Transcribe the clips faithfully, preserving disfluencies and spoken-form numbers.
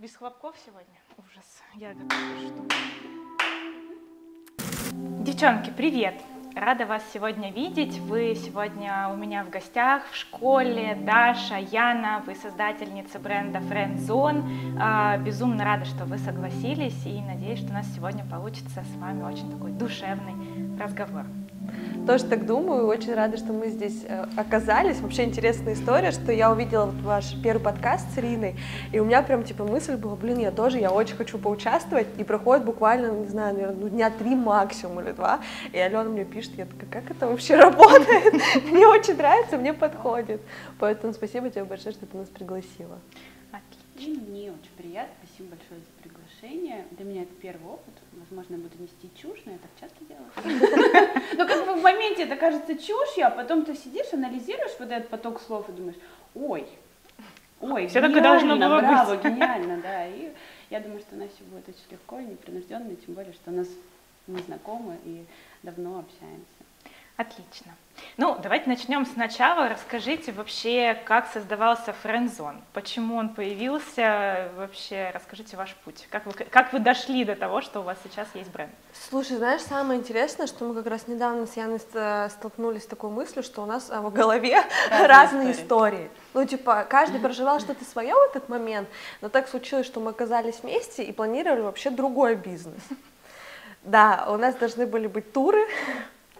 без хлопков сегодня. Ужас. Я готова что-то. Девчонки, привет! Рада вас сегодня видеть. Вы сегодня у меня в гостях в школе. Даша, Яна, вы создательницы бренда Friend Zone. Безумно рада, что вы согласились, и надеюсь, что у нас сегодня получится с вами очень такой душевный разговор. Тоже так думаю, очень рада, что мы здесь оказались. Вообще интересная история, что я увидела ваш первый подкаст с Ириной, и у меня прям типа мысль была, блин, я тоже, я очень хочу поучаствовать, и проходит буквально, не знаю, наверное, ну, дня три максимум или два, и Алена мне пишет, я такая, как это вообще работает? Мне очень нравится, мне подходит. Поэтому спасибо тебе большое, что ты нас пригласила. Отлично. Мне очень приятно, спасибо большое за приглашение. Для меня это первый опыт. Возможно, я буду нести чушь, но я так часто делаю. Но как бы в моменте это кажется чушью, а потом ты сидишь, анализируешь вот этот поток слов и думаешь, ой, ой, все так и должно было быть. Браво, гениально, да. И я думаю, что у нас все будет очень легко и непринужденно, тем более, что у нас мы знакомы и давно общаемся. Отлично. Ну, давайте начнем сначала. Расскажите вообще, как создавался Friend Zone, почему он появился, вообще расскажите ваш путь, как вы, как вы дошли до того, что у вас сейчас есть бренд? Слушай, знаешь, самое интересное, что мы как раз недавно с Яной столкнулись с такой мыслью, что у нас в голове разные, разные истории. истории. Ну, типа, каждый проживал что-то свое в этот момент, но так случилось, что мы оказались вместе и планировали вообще другой бизнес. Да, у нас должны были быть туры,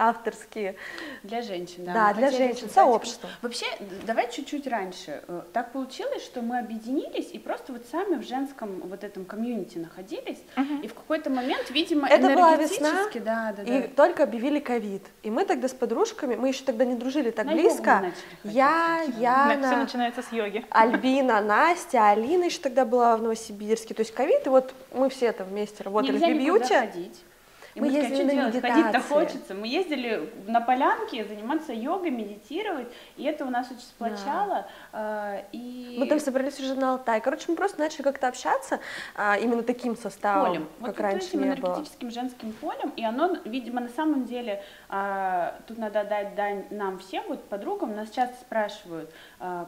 авторские. Для женщин, да. Да, для женщин, сообщества. Вообще, давай чуть-чуть раньше. Так получилось, что мы объединились и просто вот сами в женском вот этом комьюнити находились. Угу. И в какой-то момент, видимо, это энергетически... была весна, да, да, да. И только объявили ковид. И мы тогда с подружками, мы еще тогда не дружили так на близко. Я, Яна, все начинается с йоги. Альбина, Настя, Алина еще тогда была в Новосибирске. То есть ковид, и вот мы все там вместе работали в бьюти. И мы, мы ездили сказали, на медитации. Ходить-то хочется. Мы ездили на полянке заниматься йогой, медитировать, и это у нас очень сплочало. Да. И... мы там собрались уже на Алтай. Короче, мы просто начали как-то общаться именно таким составом, полем. Как вот раньше не было. Вот этим энергетическим женским полем, и оно, видимо, на самом деле, тут надо дать дань нам всем, вот подругам. Нас часто спрашивают,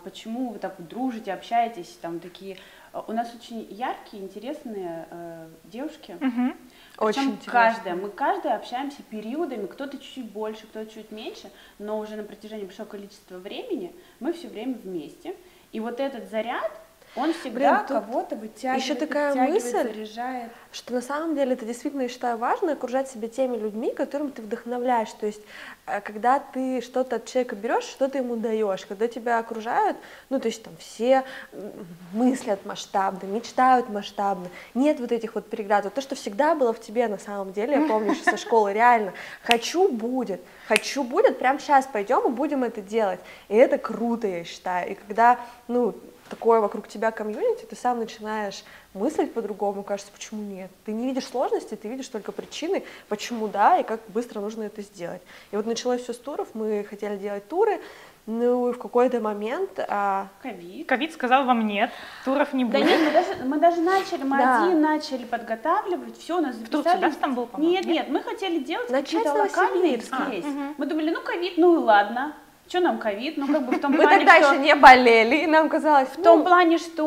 почему вы так дружите, общаетесь, там такие... У нас очень яркие, интересные девушки. Угу. Причем каждая, мы каждая общаемся периодами, кто-то чуть-чуть больше, кто-то чуть меньше, но уже на протяжении большого количества времени мы все время вместе. И вот этот заряд, он всегда кого-то вытягивает, еще такая мысль, заряжает. Что на самом деле это действительно, я считаю, важно, окружать себя теми людьми, которым ты вдохновляешь. То есть, когда ты что-то от человека берешь, что ты ему даешь, когда тебя окружают, ну, то есть там все мыслят масштабно, мечтают масштабно, нет вот этих вот преград. Вот то, что всегда было в тебе на самом деле, я помню еще со школы, реально, хочу будет, хочу будет, прямо сейчас пойдем и будем это делать. И это круто, я считаю. И когда, ну, такое вокруг тебя комьюнити, ты сам начинаешь мыслить по-другому, кажется, почему нет. Ты не видишь сложности, ты видишь только причины, почему да, и как быстро нужно это сделать. И вот началось все с туров, мы хотели делать туры, ну и в какой-то момент... Ковид. Ковид сказал вам нет, туров не будет. Да нет, мы даже, мы даже начали, мы да. один начали подготавливать, все у нас записали. В Турции, да, там был, по-моему? Нет, нет, мы хотели делать какие-то локальные рейсы. Угу. Мы думали, ну ковид, ну и ладно. Что нам ковид? Ну, как бы в том плане, мы тогда что... еще не болели, и нам казалось... В ну... том плане, что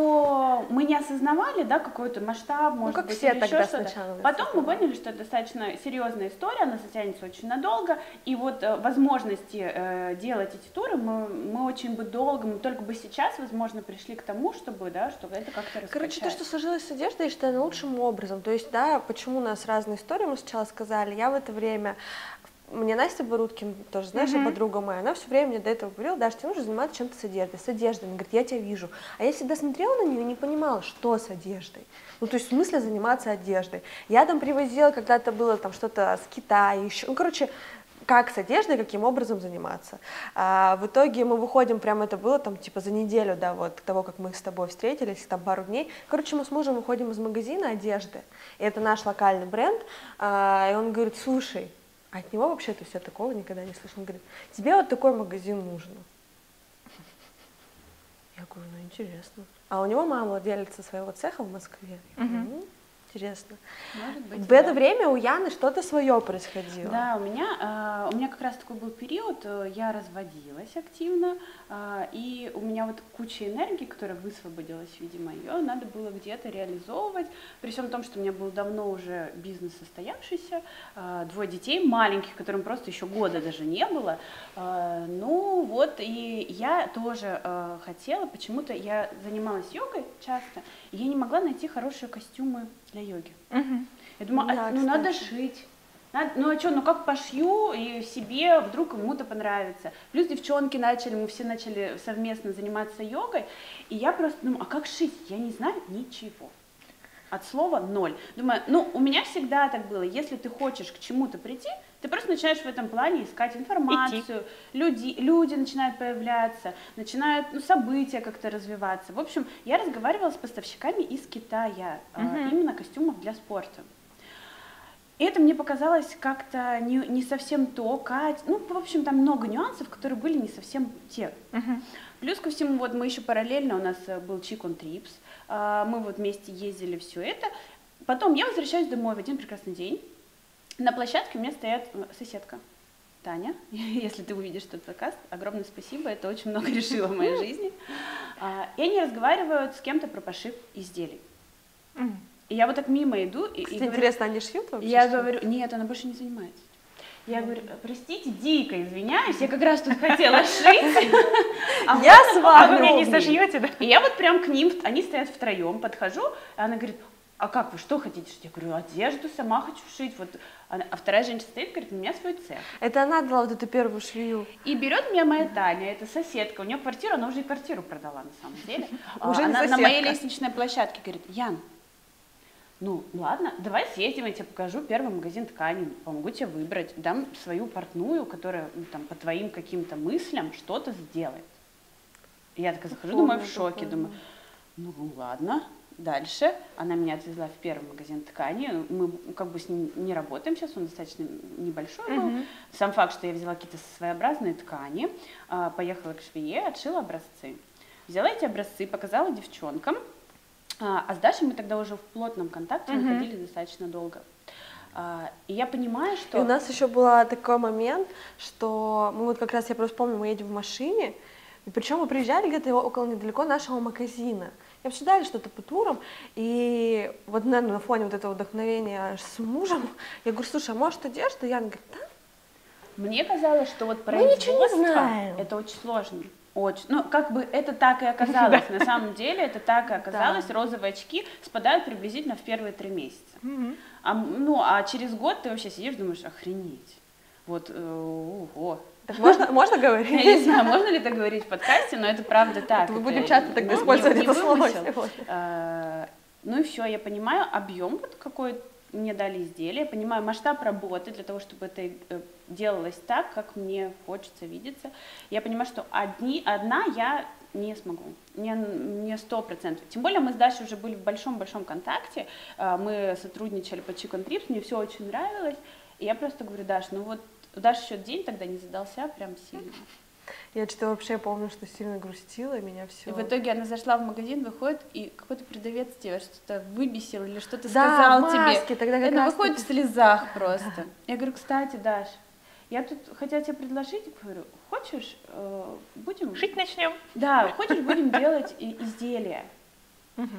мы не осознавали, да, какой-то масштаб, может ну, как быть, все тогда еще сначала. Потом мы поняли, что это достаточно серьезная история, она затянется очень надолго, и вот э, возможности э, делать эти туры мы, мы очень бы долго, мы только бы сейчас, возможно, пришли к тому, чтобы, да, чтобы это как-то раскачать. Короче, то, что сложилось с одеждой, я считаю, лучшим образом. То есть, да, почему у нас разные истории, мы сначала сказали, я в это время... Мне Настя Борудкина, тоже, знаешь, mm-hmm. подруга моя, она все время мне до этого говорила, Даш, тебе нужно заниматься чем-то с одеждой, с одеждой. Она говорит, я тебя вижу. А я всегда смотрела на нее и не понимала, что с одеждой. Ну, то есть в смысле заниматься одеждой. Я там привозила, когда-то было там что-то с Китая еще. Ну, короче, как с одеждой, каким образом заниматься. А, в итоге мы выходим, прям это было там типа за неделю, да, вот того, как мы с тобой встретились, там пару дней. Короче, мы с мужем выходим из магазина одежды. И это наш локальный бренд. А, и он говорит, слушай, от него вообще-то все такого никогда не слышно. Он говорит, тебе вот такой магазин нужен. Я говорю, ну интересно. А у него мама владелица своего цеха в Москве. Я говорю, ну, интересно. Может быть, в это да. время у Яны что-то свое происходило. Да, у меня, у меня как раз такой был период, я разводилась активно, и у меня вот куча энергии, которая высвободилась, видимо, ее надо было где-то реализовывать, при всем том, что у меня был давно уже бизнес состоявшийся, двое детей маленьких, которым просто еще года даже не было. Ну вот, и я тоже хотела, почему-то я занималась йогой часто, и я не могла найти хорошие костюмы для йоги. Угу. Я думала, да, а, ну надо шить. Надо, ну а что, ну как пошью, и себе вдруг кому-то понравится. Плюс девчонки начали, мы все начали совместно заниматься йогой, и я просто думаю, а как шить? Я не знаю ничего. От слова ноль. Думаю, ну у меня всегда так было, если ты хочешь к чему-то прийти, ты просто начинаешь в этом плане искать информацию, люди, люди начинают появляться, начинают ну, события как-то развиваться. В общем, я разговаривала с поставщиками из Китая, угу. именно костюмов для спорта. И это мне показалось как-то не, не совсем то, Кать, ну, в общем, там много нюансов, которые были не совсем те. Uh-huh. Плюс ко всему, вот мы еще параллельно, у нас был Chicks on Trips, мы вот вместе ездили, все это. Потом я возвращаюсь домой в один прекрасный день, на площадке у меня стоит соседка. Таня, если ты увидишь этот подкаст, огромное спасибо, это очень много решило в моей жизни. И они разговаривают с кем-то про пошив изделий. Uh-huh. И я вот так мимо иду. И, Кстати, и говорю, интересно, они шьют вообще? Я говорю, нет, она больше не занимается. Я говорю, простите, дико извиняюсь, я как раз тут хотела шить. Я с вами. А вы меня не сошьете, да? И я вот прям к ним, они стоят втроем, подхожу, она говорит, а как вы, что хотите шить? Я говорю, одежду сама хочу шить. Вот. А вторая женщина стоит, говорит, у меня свой цех. Это она дала вот эту первую швею. И берет меня моя Таня, это соседка, у нее квартира, она уже и квартиру продала на самом деле. Она на моей лестничной площадке говорит, Ян, ну, ладно, давай съездим, я тебе покажу первый магазин тканей, помогу тебе выбрать, дам свою портную, которая ну, там, по твоим каким-то мыслям что-то сделает. И я такая захожу, думаю, в шоке, думаю, ну ладно, дальше. Она меня отвезла в первый магазин тканей, мы как бы с ним не работаем сейчас, он достаточно небольшой был. Uh-huh. Сам факт, что я взяла какие-то своеобразные ткани, поехала к швее, отшила образцы. Взяла эти образцы, показала девчонкам. А с Дашей мы тогда уже в плотном контакте угу. находились достаточно долго. И я понимаю, что... И у нас еще был такой момент, что мы вот как раз, я просто помню, мы едем в машине, и причем мы приезжали где-то около недалеко нашего магазина. И обсуждали что-то по турам, и вот, наверное, на фоне вот этого вдохновения с мужем, я говорю, слушай, а может одежда? И Яна говорит, да. Мне казалось, что вот производство, это очень сложно. Очень. Ну, как бы это так и оказалось, на самом деле это так и оказалось, да. Розовые очки спадают приблизительно в первые три месяца, угу. а, ну, а через год ты вообще сидишь, думаешь, охренеть, вот, ого. Так можно, можно говорить? Я не знаю, можно ли это говорить в подкасте, но это правда так. Это мы будем это, часто тогда ну, использовать не, это не слово а, ну и все, я понимаю, объем вот какой мне дали изделия, я понимаю масштаб работы для того, чтобы это делалось так, как мне хочется видеться. Я понимаю, что одни, одна я не смогу, не сто процентов. Тем более мы с Дашей уже были в большом-большом контакте, мы сотрудничали по Chicks on Trips, мне все очень нравилось, и я просто говорю, Даш, ну вот у Даши еще день тогда не задался прям сильно. Я что-то вообще помню, что сильно грустила, и меня все... И в итоге она зашла в магазин, выходит, и какой-то продавец тебе что-то выбесил или что-то да, сказал маски, тебе. Тогда как она раз выходит ты... в слезах просто. Да. Я говорю, кстати, Даш, я тут хотела тебе предложить, говорю, хочешь, э, будем... Шить начнем. Да, хочешь, будем делать изделия.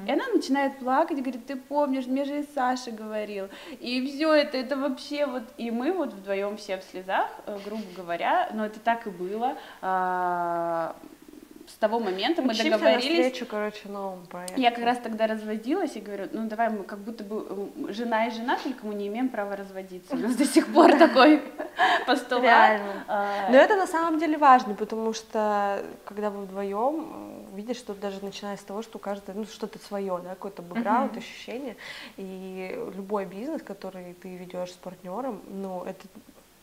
И она начинает плакать, говорит, ты помнишь, мне же и Саша говорил, и все это, это вообще вот, и мы вот вдвоем все в слезах, грубо говоря, но это так и было, с того момента мы договорились, встречу, короче, новому проекту. Я как раз тогда разводилась и говорю, ну давай мы как будто бы жена и жена, только мы не имеем права разводиться, у нас до сих пор такой постулат. Но это на самом деле важно, потому что когда вы вдвоем, видишь, что даже начиная с того, что у каждого, ну, что-то свое, да, какой-то бэкграунд, uh-huh. ощущение, и любой бизнес, который ты ведешь с партнером, ну, это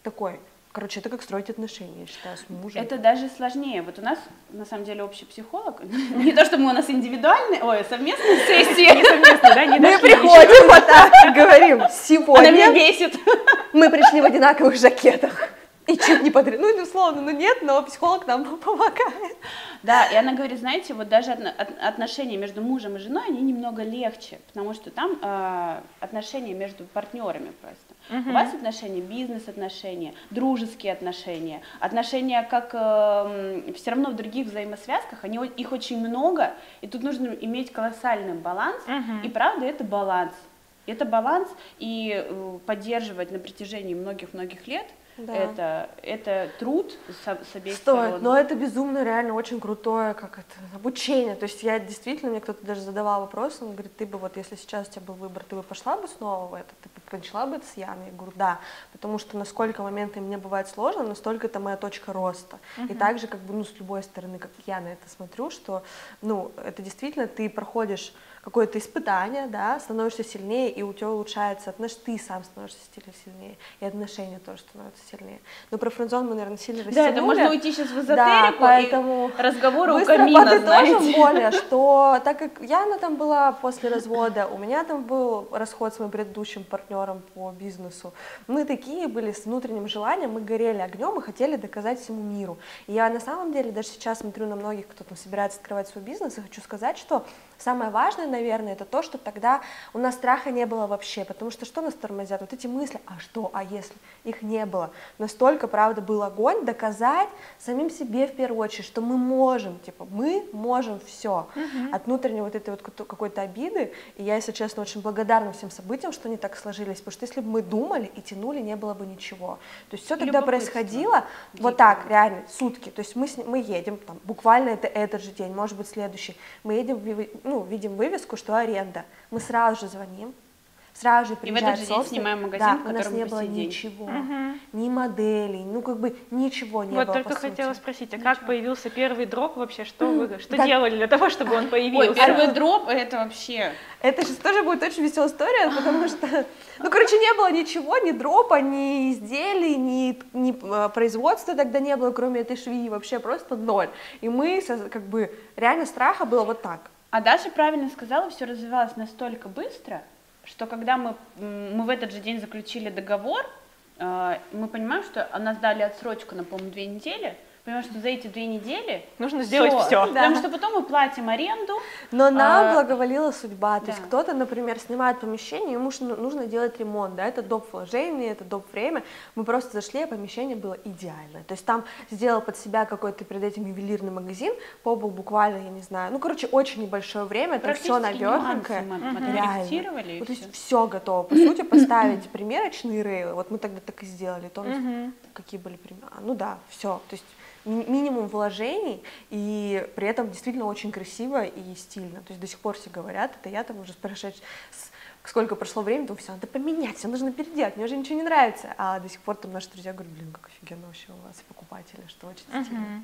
такой, короче, это как строить отношения, я считаю, с мужем. Это даже сложнее, вот у нас, на самом деле, общий психолог, не то, что мы у нас индивидуальные, ой, совместные сессии, не совместные, да, не мы приходим, вот так, говорим, сегодня, она меня бесит, мы пришли в одинаковых жакетах. И чуть не подряд. Ну, условно, ну нет, но психолог нам помогает. Да, и она говорит, знаете, вот даже отношения между мужем и женой, они немного легче, потому что там э, отношения между партнерами просто. Угу. У вас отношения, бизнес-отношения, дружеские отношения, отношения как э, все равно в других взаимосвязках, они, их очень много, и тут нужно иметь колоссальный баланс, угу. и правда это баланс. Это баланс, и э, поддерживать на протяжении многих-многих лет. Да. Это, это труд с обеих сторон. Но это безумно, реально очень крутое как это, обучение. То есть я действительно, мне кто-то даже задавал вопрос, он говорит, ты бы вот, если сейчас у тебя был выбор, ты бы пошла бы снова в это, ты бы начала бы это с Яной? Я говорю, да, потому что насколько моменты мне бывает сложно, настолько это моя точка роста. Uh-huh. И также как бы, ну, с любой стороны, как я на это смотрю, что, ну, это действительно ты проходишь какое-то испытание, да, становишься сильнее, и у тебя улучшается отношения, ты сам становишься сильнее, и отношения тоже становятся сильнее. Но про френдзон мы, наверное, сильно растянули. Да, это можно уйти сейчас в эзотерику, да, поэтому и разговоры у камина, знаете. Тоже более, что так как Яна там была после развода, у меня там был расход с моим предыдущим партнером по бизнесу, мы такие были с внутренним желанием, мы горели огнем и хотели доказать всему миру. И я на самом деле даже сейчас смотрю на многих, кто там собирается открывать свой бизнес, и хочу сказать, что самое важное, наверное, это то, что тогда у нас страха не было вообще, потому что что нас тормозят? Вот эти мысли, а что, а если? Их не было. Настолько, правда, был огонь доказать самим себе в первую очередь, что мы можем, типа, мы можем все. Угу. От внутренней вот этой вот какой-то обиды, и я, если честно, очень благодарна всем событиям, что они так сложились, потому что если бы мы думали и тянули, не было бы ничего. То есть все тогда происходило дико. Вот так, реально, сутки. То есть мы, мы едем, там, буквально это этот же день, может быть, следующий, мы едем, ну, видим вывеску, что аренда, мы сразу же звоним, сразу же приезжаем в этот же день снимаем магазин, да, в котором у нас не было посидеть. Ничего, угу. ни моделей, ну как бы ничего не вот было. Вот только хотела сути. Спросить, а ничего. Как появился первый дроп вообще, что mm, вы, что да. делали для того, чтобы он появился? Ой, первый дроп это вообще. Это сейчас тоже будет очень веселая история, потому что, ну короче, не было ничего, ни дропа, ни изделий, ни, ни производства тогда не было, кроме этой швеи, вообще просто ноль. И мы как бы реально страха было вот так. А Даша правильно сказала, все развивалось настолько быстро, что когда мы, мы в этот же день заключили договор, э, мы понимаем, что нас дали отсрочку на, по-моему, две недели, понимаем, что за эти две недели нужно сделать все, все. Да. Потому что потом мы платим аренду. Но нам а... благоволила судьба, то да. есть кто-то, например, снимает помещение, ему нужно делать ремонт, да, это доп. Вложение, это доп. Время, мы просто зашли, а помещение было идеальное, то есть там сделал под себя какой-то перед этим ювелирный магазин, пол был буквально, я не знаю, ну, короче, очень небольшое время, там все наверненькое, реально, вот, то есть все готово, по сути, поставить примерочные рейлы, вот мы тогда так и сделали, то какие были примеры, ну да, все, то есть минимум вложений, и при этом действительно очень красиво и стильно. То есть до сих пор все говорят, это я там уже прошедшая, сколько прошло времени, думаю, все, надо поменять, все нужно переделать, мне уже ничего не нравится. А до сих пор там наши друзья говорят, блин, как офигенно вообще у вас покупатели, что очень стильно.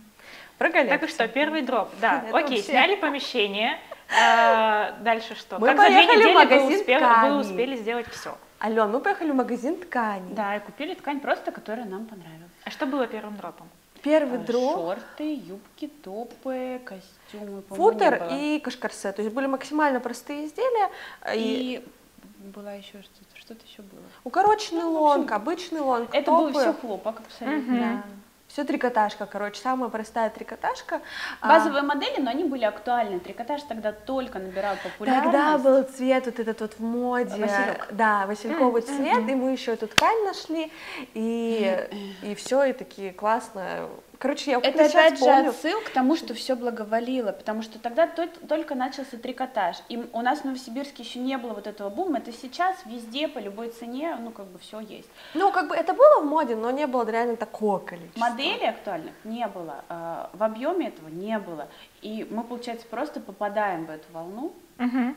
Про коллекцию. Так что, первый дроп, да, окей, сняли помещение, дальше что? Как за две недели вы успели сделать все? Ален, мы поехали в магазин тканей. Да, и купили ткань просто, которая нам понравилась. А что было первым дропом? Первый дроп. Шорты, юбки, топы, костюмы. Футер и кашкарсе. То есть были максимально простые изделия. И, и... была еще что-то. Что-то еще было. Укороченный ну, лонг, общем... обычный лонг. Это топы. Было все хлопок абсолютно. Угу. Да. Все трикотажка, короче, самая простая трикотажка. Базовые а, модели, но они были актуальны. Трикотаж тогда только набирал популярность. Тогда был цвет вот этот вот в моде. Василек. Да, васильковый mm-hmm. цвет, mm-hmm. и мы еще эту ткань нашли, и, mm-hmm. и все, и такие классные. Короче, я это опять же отсыл к тому, что все благоволило, потому что тогда только начался трикотаж, и у нас в Новосибирске еще не было вот этого бума, это сейчас везде по любой цене, ну как бы все есть. Ну как бы это было в моде, но не было реально такого количества. Моделей актуальных не было, в объеме этого не было, и мы, получается, просто попадаем в эту волну. Угу.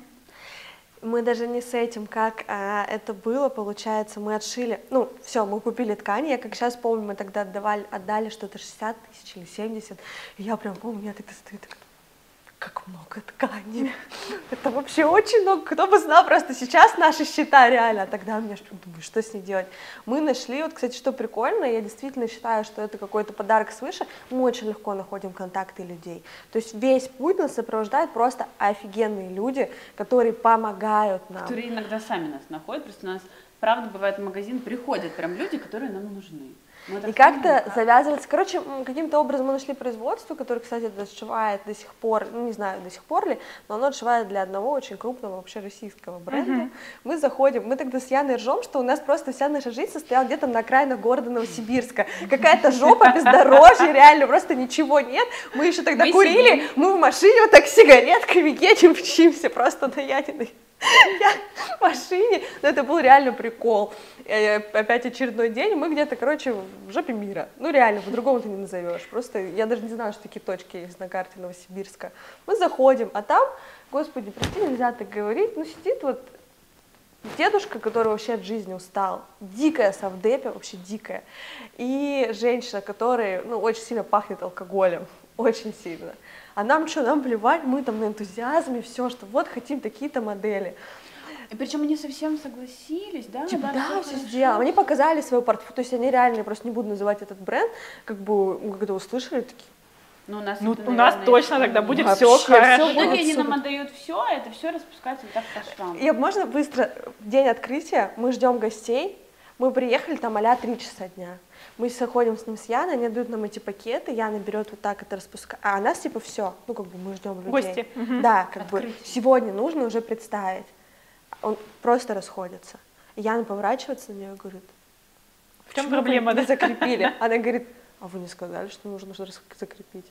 Мы даже не с этим, как а, это было, получается, мы отшили, ну, все, мы купили ткань, я как сейчас помню, мы тогда отдавали, отдали что-то шестьдесят тысяч или семьдесят, и я прям помню, у меня тогда стоит, как много ткани, это вообще очень много, кто бы знал, просто сейчас наши счета реально, а тогда у меня, думаю, что с ней делать. Мы нашли, вот, кстати, что прикольно, я действительно считаю, что это какой-то подарок свыше, мы очень легко находим контакты людей, то есть весь путь нас сопровождают просто офигенные люди, которые помогают нам. Которые иногда сами нас находят, просто у нас, правда, бывает в магазин приходят прям люди, которые нам нужны. И как-то завязываться. Короче, каким-то образом мы нашли производство, которое, кстати, дошивает до сих пор, ну, не знаю, до сих пор ли, но оно дошивает для одного очень крупного вообще российского бренда. Uh-huh. Мы заходим, мы тогда с Яной ржем, что у нас просто вся наша жизнь состояла где-то на окраинах города Новосибирска. Какая-то жопа, бездорожье, реально, просто ничего нет. Мы еще тогда курили, мы в машине вот так сигаретками едем, пчимся просто на Яниной. Я в машине, но это был реально прикол. Опять очередной день, мы где-то, короче, в жопе мира. Ну реально, по-другому ты не назовешь. Просто я даже не знала, что такие точки есть на карте Новосибирска. Мы заходим, а там, господи, прости, нельзя так говорить, ну сидит вот дедушка, который вообще от жизни устал. Дикая совдепе, вообще дикая. И женщина, которая, ну, очень сильно пахнет алкоголем. Очень сильно. А нам что, нам плевать, мы там на энтузиазме, все, что вот хотим такие-то модели. И причем они совсем согласились, да? Типа, да, да, все сделали. Они показали свою портфолио, то есть они реально, я просто не буду называть этот бренд, как бы, когда услышали, такие... Ну, у нас, ну, это, у наверное, нас точно тогда будет вообще все хорошо. В итоге они нам отдают все, это все распускается вот так по швам. Я, можно быстро? День открытия, мы ждем гостей, мы приехали там а-ля три часа дня. Мы заходим с ним с Яной, они дают нам эти пакеты, Яна берет вот так это распускает, а нас типа все, ну как бы мы ждем людей. Гости. Угу. Да, как Открыть. бы сегодня нужно уже представить. Он просто расходится. Яна поворачивается на нее и говорит: в чем проблема, да? Закрепили. Она говорит: а вы не сказали, что нужно закрепить?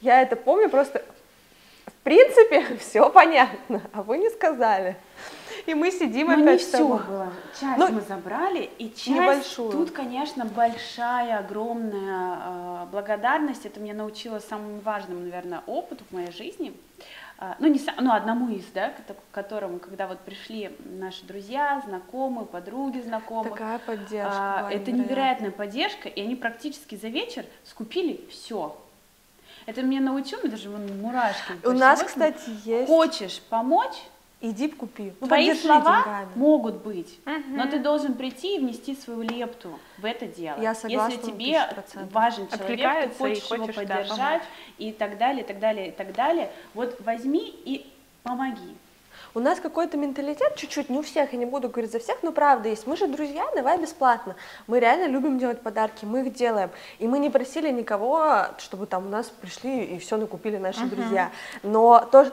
Я это помню просто. В принципе, все понятно, а вы не сказали. И мы сидим Но опять не все было. Часть Но мы забрали, и часть небольшую. Тут, конечно, большая, огромная э, благодарность. Это меня научило самому важному, наверное, опыту в моей жизни. Э, ну, не, ну, одному из, да, к которому, когда вот пришли наши друзья, знакомые, подруги знакомых. Такая поддержка. Э, это невероятная поддержка, и они практически за вечер скупили все. Это меня научило, даже вон, мурашки. У нас, кстати, есть. Хочешь помочь? Иди купи. Ну, твои слова деньгами могут быть, uh-huh. но ты должен прийти и внести свою лепту в это дело. Я согласна, если тебе важен человек, ты хочешь, хочешь его поддержать, да, и так далее, и так далее, и так далее, вот возьми и помоги. У нас какой-то менталитет, чуть-чуть, не у всех, я не буду говорить за всех, но правда есть. Мы же друзья, давай бесплатно. Мы реально любим делать подарки, мы их делаем. И мы не просили никого, чтобы там у нас пришли и все накупили наши uh-huh. друзья. Но тоже...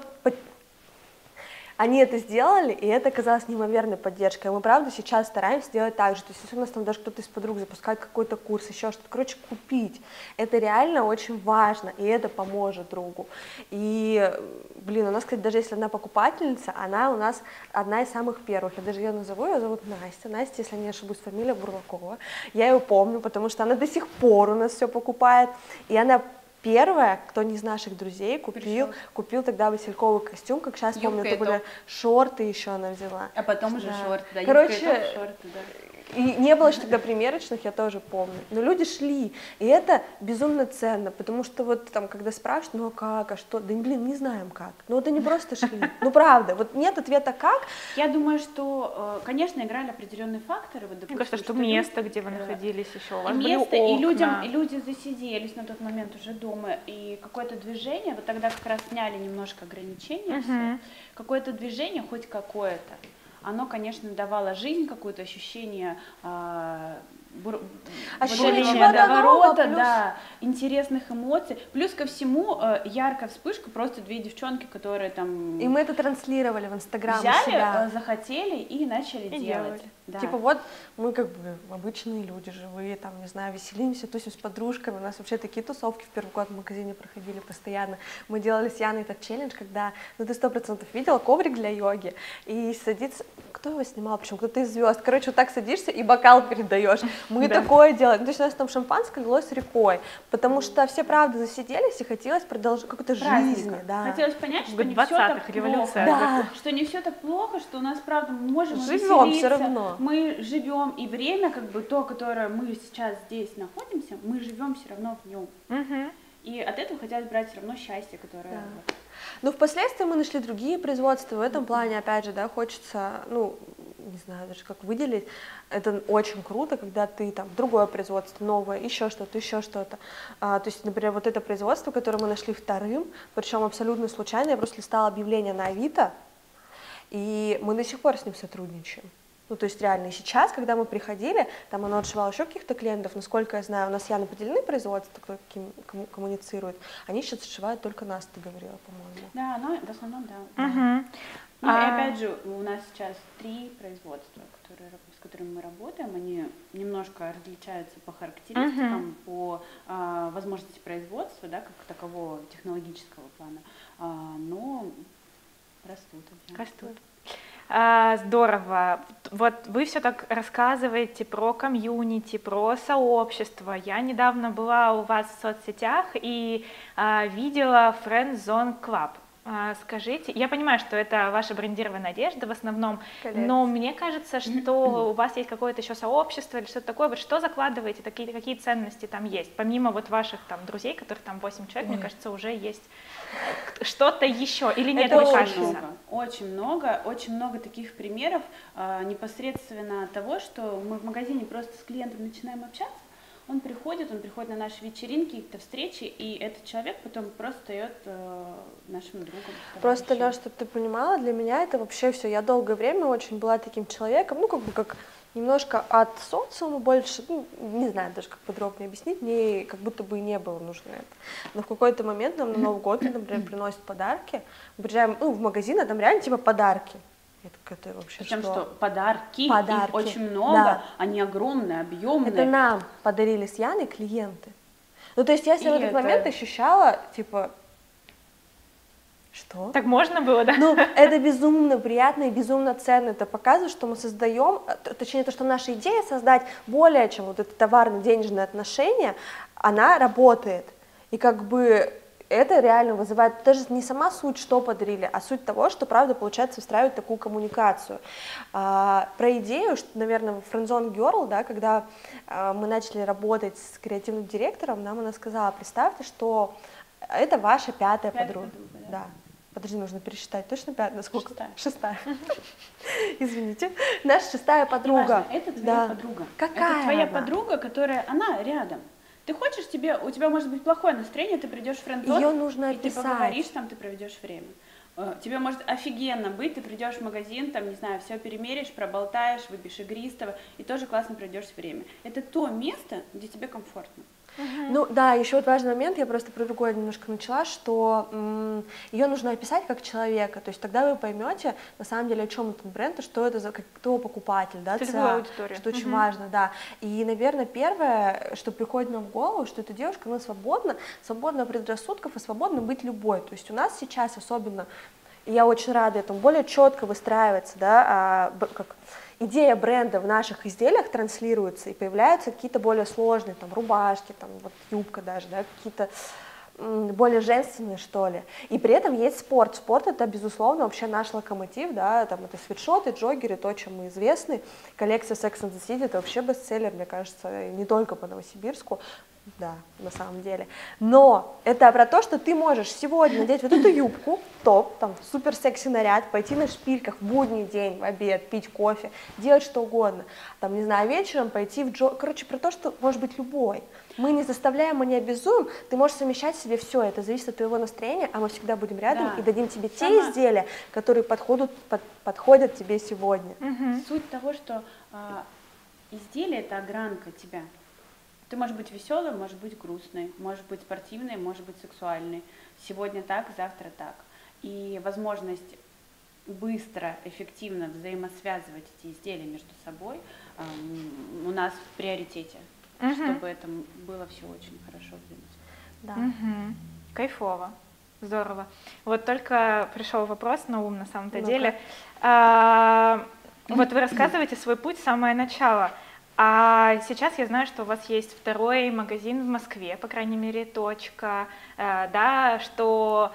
Они это сделали, и это оказалось неимоверной поддержкой. Мы, правда, сейчас стараемся делать так же. То есть если у нас там даже кто-то из подруг запускает какой-то курс, еще что-то, короче, купить. Это реально очень важно, и это поможет другу. И, блин, у нас, кстати, даже если одна покупательница, она у нас одна из самых первых. Я даже ее назову, ее зовут Настя. Настя, если я не ошибусь, фамилия Бурлакова. Я ее помню, потому что она до сих пор у нас все покупает, и она... Первое, кто не из наших друзей купил, купил тогда васильковый костюм, как сейчас юбка помню, это были топ. Шорты еще она взяла. А потом уже да. шорты, да, короче, юбка и топ, шорты, да. И не было же тогда примерочных, я тоже помню. Но люди шли, и это безумно ценно, потому что вот там, когда спрашивают, ну а как, а что, да блин, не знаем как, ну вот они просто шли, ну правда, вот нет ответа как. Я думаю, что, конечно, играли определенные факторы. Вот, допустим, мне кажется, что, что место, где вы находились еще, у вас место, и людям, и люди засиделись на тот момент уже дома, и какое-то движение, вот тогда как раз сняли немножко ограничения, угу. все, какое-то движение, хоть какое-то. Оно, конечно, давало жизнь, какое-то ощущение, э, бур... ощущение водоворота, плюс... да, интересных эмоций. Плюс ко всему э, яркая вспышка, просто две девчонки, которые там... И мы это транслировали в Инстаграм. Взяли, э, захотели и начали и делать. Да. Типа вот мы как бы обычные люди, живые, там, не знаю, веселимся, тусим с подружками. У нас вообще такие тусовки в первый год в магазине проходили постоянно. Мы делали с Яной этот челлендж, когда, ну ты сто процентов видела, коврик для йоги. И садиться, кто его снимал, причем кто-то из звезд. Короче, вот так садишься и бокал передаешь. Мы да. такое делаем. Ну, то есть у нас там шампанское лилось рекой, потому что все, правда, засиделись и хотелось продолжить какую-то жизнь. Да. Хотелось понять, что не, все так революция, да. что не все так плохо, что у нас, правда, мы можем живем все равно. Мы живем, и время, как бы то, которое мы сейчас здесь находимся, мы живем все равно в нем. Угу. И от этого хотят брать все равно счастье, которое... Да. Но впоследствии мы нашли другие производства. В этом плане, опять же, да, хочется, ну, не знаю даже, как выделить. Это очень круто, когда ты там другое производство, новое, еще что-то, еще что-то. А, то есть, например, вот это производство, которое мы нашли вторым, причем абсолютно случайно, я просто листала объявление на Авито, и мы до сих пор с ним сотрудничаем. Ну, то есть реально, и сейчас, когда мы приходили, там она отшивала еще каких-то клиентов, насколько я знаю, у нас явно поделены производства, кто кому коммуницирует, они сейчас отшивают только нас, ты говорила, по-моему. Да, ну, в основном, да. Угу. Ну, а... и опять же, у нас сейчас три производства, которые, с которыми мы работаем, они немножко различаются по характеристикам, uh-huh. по а, возможности производства, да, как такового технологического плана, а, но растут. Да. Растут. А, здорово. Вот вы все так рассказываете про комьюнити, про сообщество. Я недавно была у вас в соцсетях и а, видела Friend Zone Club. Скажите, я понимаю, что это ваша брендированная одежда в основном, коллекция. Но мне кажется, что у вас есть какое-то еще сообщество или что-то такое. Вы что закладываете, такие, какие ценности там есть? Помимо вот ваших там друзей, которых там восемь человек, ой, мне кажется, уже есть что-то еще. Или нет, это мне кажется? Много, очень много, очень много таких примеров а, непосредственно того, что мы в магазине просто с клиентом начинаем общаться. Он приходит, он приходит на наши вечеринки, какие-то встречи, и этот человек потом просто встает э, нашим другом. Просто, Лёш, чтобы ты понимала, для меня это вообще все. Я долгое время очень была таким человеком, ну, как бы, как немножко от социума больше, ну, не знаю даже, как подробнее объяснить, мне как будто бы и не было нужно это. Но в какой-то момент нам на Новый год, например, приносят подарки, мы приезжаем, ну, в магазин, а там реально типа подарки. Это вообще причем что? что подарки, подарки, их очень много, да. Они огромные, объемные. Это нам подарили с Яной клиенты. Ну, то есть я себя в этот это... момент ощущала, типа, что? Так можно было, да? Ну, это безумно приятно и безумно ценно. Это показывает, что мы создаем, точнее, то, что наша идея создать более чем вот это товарно-денежное отношение, она работает. И как бы... Это реально вызывает даже не сама суть, что подарили, а суть того, что, правда, получается встраивать такую коммуникацию. А, про идею, что, наверное, в Friend Zone Girl, да, когда а, мы начали работать с креативным директором, нам она сказала, представьте, что это ваша пятая, пятая подруга. подруга да. Да. Подожди, нужно пересчитать. Точно пятая? Насколько? Шестая. Извините. Наша шестая подруга. Это твоя подруга. Какая? Это твоя подруга, которая, она рядом. Ты хочешь, тебе, у тебя может быть плохое настроение, ты придешь в Friend Zone, нужно и описать. Ты поговоришь там, ты проведешь время. Тебе может офигенно быть, ты придешь в магазин, там, не знаю, все перемеришь, проболтаешь, выпьешь игристого, и тоже классно проведешь время. Это то место, где тебе комфортно. Uh-huh. Ну да, еще вот важный момент, я просто про другое немножко начала, что м- ее нужно описать как человека, то есть тогда вы поймете, на самом деле, о чем этот бренд, и что это за, кто покупатель, да, целевая аудитория, что uh-huh. очень важно, да. И, наверное, первое, что приходит нам в голову, что эта девушка, она свободна, свободна от предрассудков и свободна быть любой, то есть у нас сейчас особенно, я очень рада этому, более четко выстраивается, да, а, как... идея бренда в наших изделиях транслируется, и появляются какие-то более сложные, там, рубашки, там, вот, юбка даже, да, какие-то м- более женственные, что ли. И при этом есть спорт. Спорт – это, безусловно, вообще наш локомотив, да, там, это свитшоты, джоггеры, то, чем мы известны. Коллекция Sex and the City – это вообще бестселлер, мне кажется, не только по Новосибирску, да, на самом деле. Но это про то, что ты можешь сегодня надеть вот эту юбку, топ, там, супер секси наряд, пойти на шпильках в будний день, в обед, пить кофе, делать что угодно. Там, не знаю, вечером пойти в джо... Короче, про то, что может быть любой. Мы не заставляем, мы не обязуем, ты можешь совмещать себе все, это зависит от твоего настроения, а мы всегда будем рядом, да, и дадим тебе те сама... изделия, которые подходят, под, подходят тебе сегодня. Угу. Суть того, что э, изделие – это огранка тебя. Ты можешь быть веселой, можешь быть грустной, можешь быть спортивной, можешь быть сексуальной. Сегодня так, завтра так. И возможность быстро, эффективно взаимосвязывать эти изделия между собой эм, у нас в приоритете, угу. чтобы это было все очень хорошо взаимосвязано. Да. Угу. Кайфово. Здорово. Вот только пришел вопрос на ум на самом-то ну-ка. деле. А, вот вы рассказываете свой путь с самого начала. А сейчас я знаю, что у вас есть второй магазин в Москве, по крайней мере, точка, да, что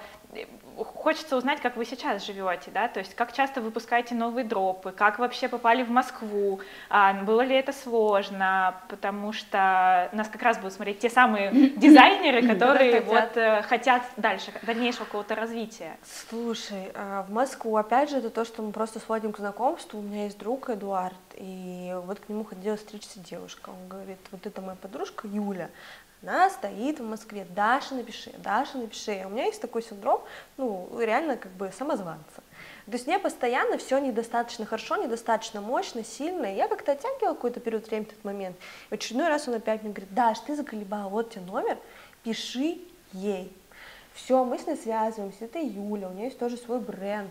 хочется узнать, как вы сейчас живете, да, то есть как часто выпускаете новые дропы, как вообще попали в Москву, а, было ли это сложно, потому что нас как раз будут смотреть те самые дизайнеры, которые вот хотят дальше, дальнейшего какого-то развития. Слушай, в Москву, опять же, это то, что мы просто сводим к знакомству, у меня есть друг Эдуард, и вот к нему ходила встречаться девушка, он говорит, вот это моя подружка Юля, она стоит в Москве, Даша, напиши, Даша, напиши. А у меня есть такой синдром, ну, реально, как бы, самозванца. То есть мне постоянно все недостаточно хорошо, недостаточно мощно, сильно. И я как-то оттягивала какой-то период времени этот момент. И очередной раз он опять мне говорит: Даш, ты заколебала, вот тебе номер, пиши ей. Все, мы с ней связываемся, это Юля, у нее есть тоже свой бренд.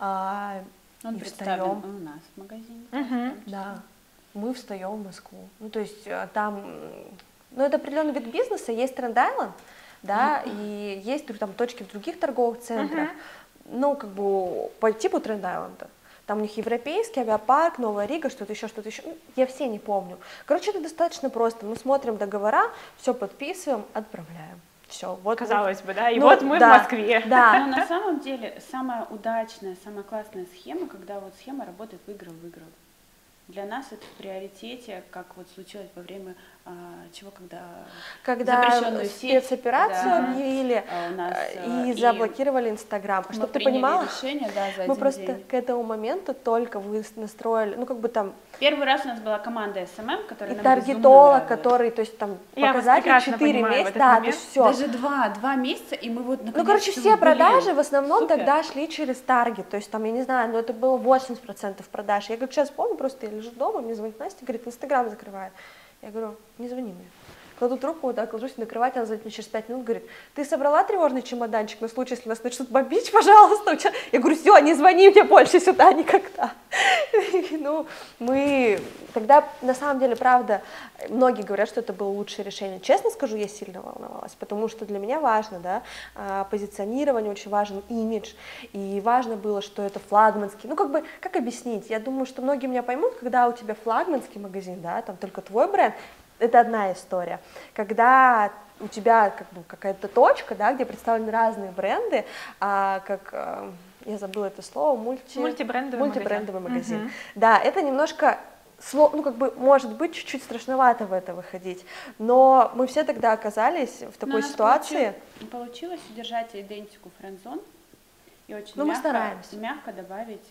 А, он представлен у нас в магазине. Угу. Да, мы встаем в Москву. Ну, то есть там, ну, это определенный вид бизнеса, есть Trend Island, да, угу. и есть там точки в других торговых центрах, угу. ну, как бы по типу Trend Island. Там у них европейский авиапарк, Новая Рига, что-то еще, что-то еще. Я все не помню. Короче, это достаточно просто. Мы смотрим договора, все подписываем, отправляем. Все, вот казалось мы... бы, да, и ну, вот мы да, в Москве. Да. Но на самом деле самая удачная, самая классная схема, когда вот схема работает выиграл-выиграл. Для нас это в приоритете, как вот случилось во время а, чего, когда, когда запрещенную спецоперацию да, объявили а нас, и, и заблокировали Инстаграм. Чтобы ты понимала, решение, да, за мы просто день. К этому моменту только вы настроили, ну как бы там. Первый раз у нас была команда эс эм эм, которая и нам таргетолог, который, то есть там я показатели четыре месяца, да, то есть все. Даже два, два месяца, и мы вот. Ну короче, все продажи были. В основном супер. Тогда шли через таргет, то есть там я не знаю, но это было восемьдесят процентов продаж. Я как сейчас помню просто. Лежу дома, мне звонит Настя, говорит, Инстаграм закрывает. Я говорю, не звони мне. Кладу трубку, да, кладусь на кровать, она звонит мне через пять минут, говорит, ты собрала тревожный чемоданчик на случай, если нас начнут бомбить, пожалуйста. Я говорю, все, не звони мне больше сюда никогда. Ну, мы тогда, на самом деле, правда, многие говорят, что это было лучшее решение. Честно скажу, я сильно волновалась, потому что для меня важно, да, позиционирование, очень важен имидж, и важно было, что это флагманский. Ну, как бы, как объяснить? Я думаю, что многие меня поймут, когда у тебя флагманский магазин, да, там только твой бренд. Это одна история. Когда у тебя как бы, какая-то точка, да, где представлены разные бренды, а, как, а, я забыла это слово, мульти... мультибрендовый, мультибрендовый магазин. магазин. Угу. Да, это немножко, ну, как бы, может быть, чуть-чуть страшновато в это выходить, но мы все тогда оказались в такой ситуации. Получилось, получилось удержать идентику Friend Zone и очень ну, мягко, мы стараемся. мягко добавить,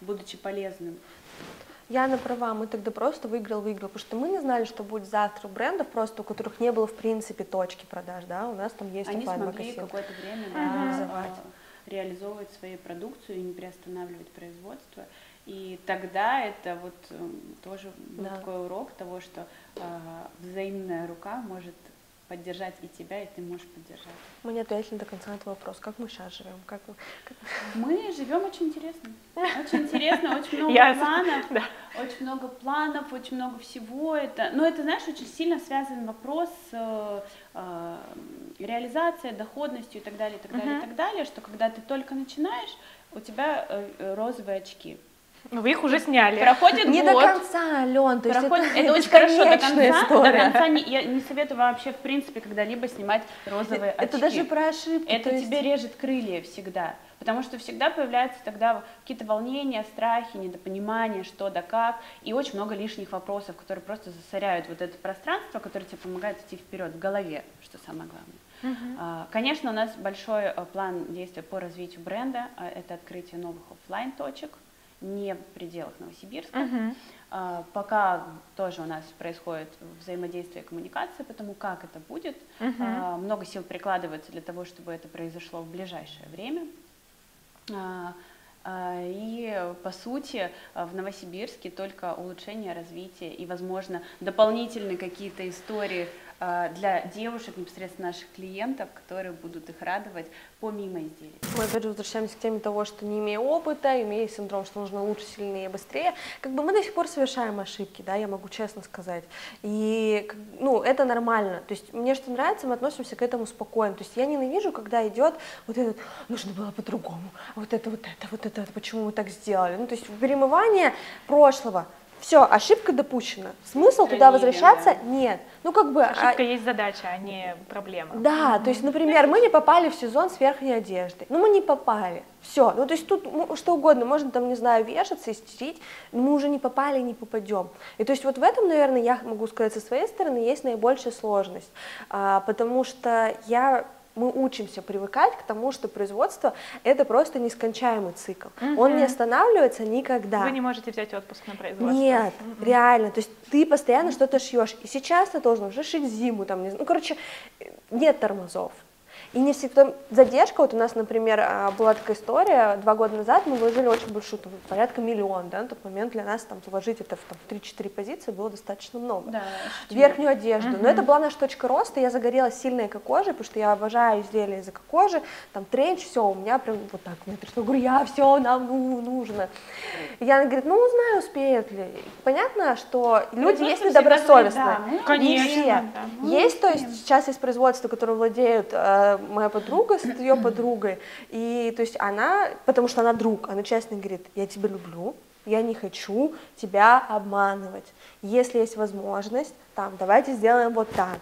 будучи полезным. Яна права, мы тогда просто выиграл-выиграл, потому что мы не знали, что будет завтра у брендов, просто у которых не было в принципе точки продаж, да, у нас там есть онлайн-магазин. Они смогли какое-то время реализовать. реализовывать свою продукцию и не приостанавливать производство, и тогда это вот тоже был да. такой урок того, что э, взаимная рука может поддержать и тебя, и ты можешь поддержать. Мы не ответили до конца на этот вопрос. Как мы сейчас живем? Как мы, как... мы живем очень интересно. Очень интересно, очень много планов. Очень много планов, очень много всего. Но это, знаешь, очень сильно связан вопрос с реализацией, доходностью и так далее, и так далее, и так далее, что когда ты только начинаешь, у тебя розовые очки. Ну, вы их уже сняли. Проходит не год. до конца, Ален. То проходит, это, это очень хорошо до конца. До конца не, я не советую вообще, в принципе, когда-либо снимать розовые это, очки. Это даже про ошибки. Это есть... тебе режет крылья всегда. Потому что всегда появляются тогда какие-то волнения, страхи, недопонимания, что да как. И очень много лишних вопросов, которые просто засоряют вот это пространство, которое тебе помогает идти вперед в голове, что самое главное. Uh-huh. Конечно, у нас большой план действия по развитию бренда. Это открытие новых офлайн точек. Не в пределах Новосибирска. Uh-huh. а, пока тоже у нас происходит взаимодействие и коммуникация, потому как это будет. Uh-huh. а, много сил прикладывается для того, чтобы это произошло в ближайшее время. А, а, и, по сути, в Новосибирске только улучшение развития и, возможно, дополнительные какие-то истории а, для девушек, непосредственно наших клиентов, которые будут их радовать. Помимо изделий. Мы опять же возвращаемся к теме того, что не имея опыта, имея синдром, что нужно лучше, сильнее, быстрее, как бы мы до сих пор совершаем ошибки, да, я могу честно сказать. И, ну, это нормально. То есть мне что нравится, мы относимся к этому спокойно. То есть я ненавижу, когда идет вот этот, нужно было по-другому, вот это, вот это, вот это, почему мы так сделали. Ну, то есть перемывание прошлого. Все, ошибка допущена. Смысл Тренили, туда возвращаться да. нет. Ну, как бы, ошибка а... есть задача, а не проблема. Да, mm-hmm. то есть, например, мы не попали в сезон с верхней одеждой. Ну, мы не попали. Все. Ну, то есть тут что угодно, можно там, не знаю, вешаться, истерить, но мы уже не попали и не попадем. И то есть вот в этом, наверное, я могу сказать со своей стороны, есть наибольшая сложность. А, потому что я... мы учимся привыкать к тому, что производство – это просто нескончаемый цикл. Угу. Он не останавливается никогда. Вы не можете взять отпуск на производство. Нет, угу. реально. То есть ты постоянно что-то шьешь. И сейчас ты должен уже шить зиму. Там, не знаю. Ну, короче, нет тормозов. И не всегда задержка, вот у нас, например, была такая история, два года назад мы выложили очень большую, там, порядка миллион, да, на тот момент для нас там вложить это в там, три-четыре позиции было достаточно много. Да, верхнюю одежду, угу. но это была наша точка роста, я загорелась сильно эко-кожей, потому что я обожаю изделия из эко-кожи, там тренч, все, у меня прям вот так, я говорю, я все, нам ну, нужно. И Яна говорит, ну узнаю, успеет ли. Понятно, что люди ну, есть недобросовестные, да, конечно, да. есть, то есть сейчас есть производства, которые владеют э, моя подруга с ее подругой, и то есть она, потому что она друг, она честно говорит, я тебя люблю, я не хочу тебя обманывать, если есть возможность, там, давайте сделаем вот так.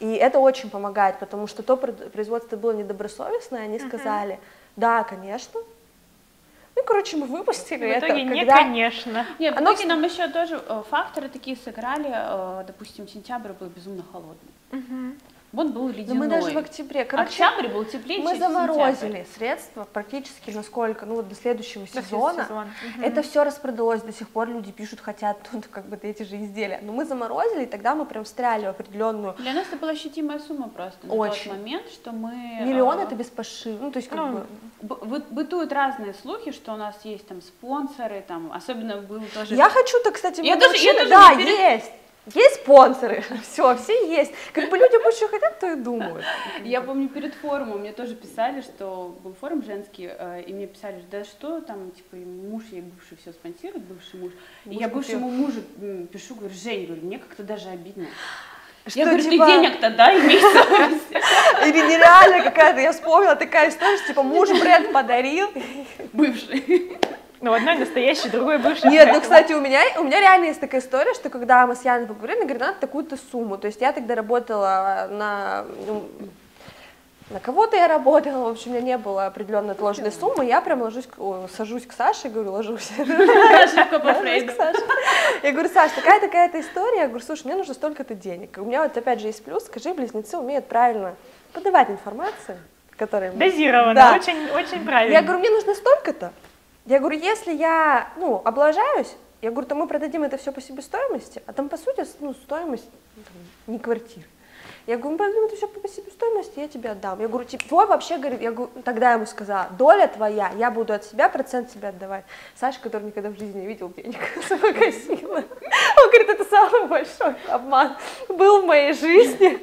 И это очень помогает, потому что то производство было недобросовестное, они сказали, да, конечно. Ну, короче, мы выпустили это. В итоге это, не, когда... конечно. Нет, в итоге нам еще тоже факторы такие сыграли, допустим, сентябрь был безумно холодный. Угу. Он был ледяной. Но мы даже в октябре, короче, октябрь был теплее, мы заморозили средства практически насколько, ну вот до следующего до сезона. Сезон. Угу. Это все распродалось, до сих пор люди пишут, хотят тут как бы эти же изделия. Но мы заморозили, и тогда мы прям встряли в определенную. Для нас это была ощутимая сумма просто. На Очень. тот момент, что мы. Миллион а... это без пошива. Ну то есть как ну, бы бытуют разные слухи, что у нас есть там спонсоры, там особенно был тоже. Я хочу, то кстати, я тоже, я тоже да, перед... есть. Есть спонсоры, все, все есть. Как бы люди больше хотят, то и думают. Я помню, перед форумом мне тоже писали, что был форум женский, и мне писали, да что там, типа, муж, я бывший все спонсирует, бывший муж. И я бывшему мужу пишу, говорю, Жень, говорю, мне как-то даже обидно. Я говорю, ты денег-то, да, имей совесть. Или нереально какая-то, я вспомнила такая история, что, типа, муж бренд подарил, бывший. Ну, одной настоящий, другой бывший. Нет, ну, кстати, у меня, у меня реально есть такая история, что когда мы с Яной поговорили, она говорит, надо такую-то сумму. То есть я тогда работала на... Ну, на кого-то я работала, в общем, у меня не было определенной отложенной суммы, я прям ложусь, о, сажусь к Саше, говорю, ложусь. Ошибка по Фрейду. Я говорю, Саш, такая-такая-то история, я говорю, слушай, мне нужно столько-то денег. У меня вот опять же есть плюс, скажи, близнецы умеют правильно подавать информацию, которая... Дозированно, очень правильно. Я говорю, мне нужно столько-то. Я говорю, если я, ну, облажаюсь, я говорю, то мы продадим это все по себестоимости, а там, по сути, ну, стоимость там, не квартиры. Я говорю, мы продадим это все по себестоимости, я тебе отдам. Я говорю, твой вообще, говорит, я говорю, тогда ему сказала, доля твоя, я буду от себя, процент себя отдавать. Саша, который никогда в жизни не видел денег, закосила. Он говорит, это самый большой обман был в моей жизни.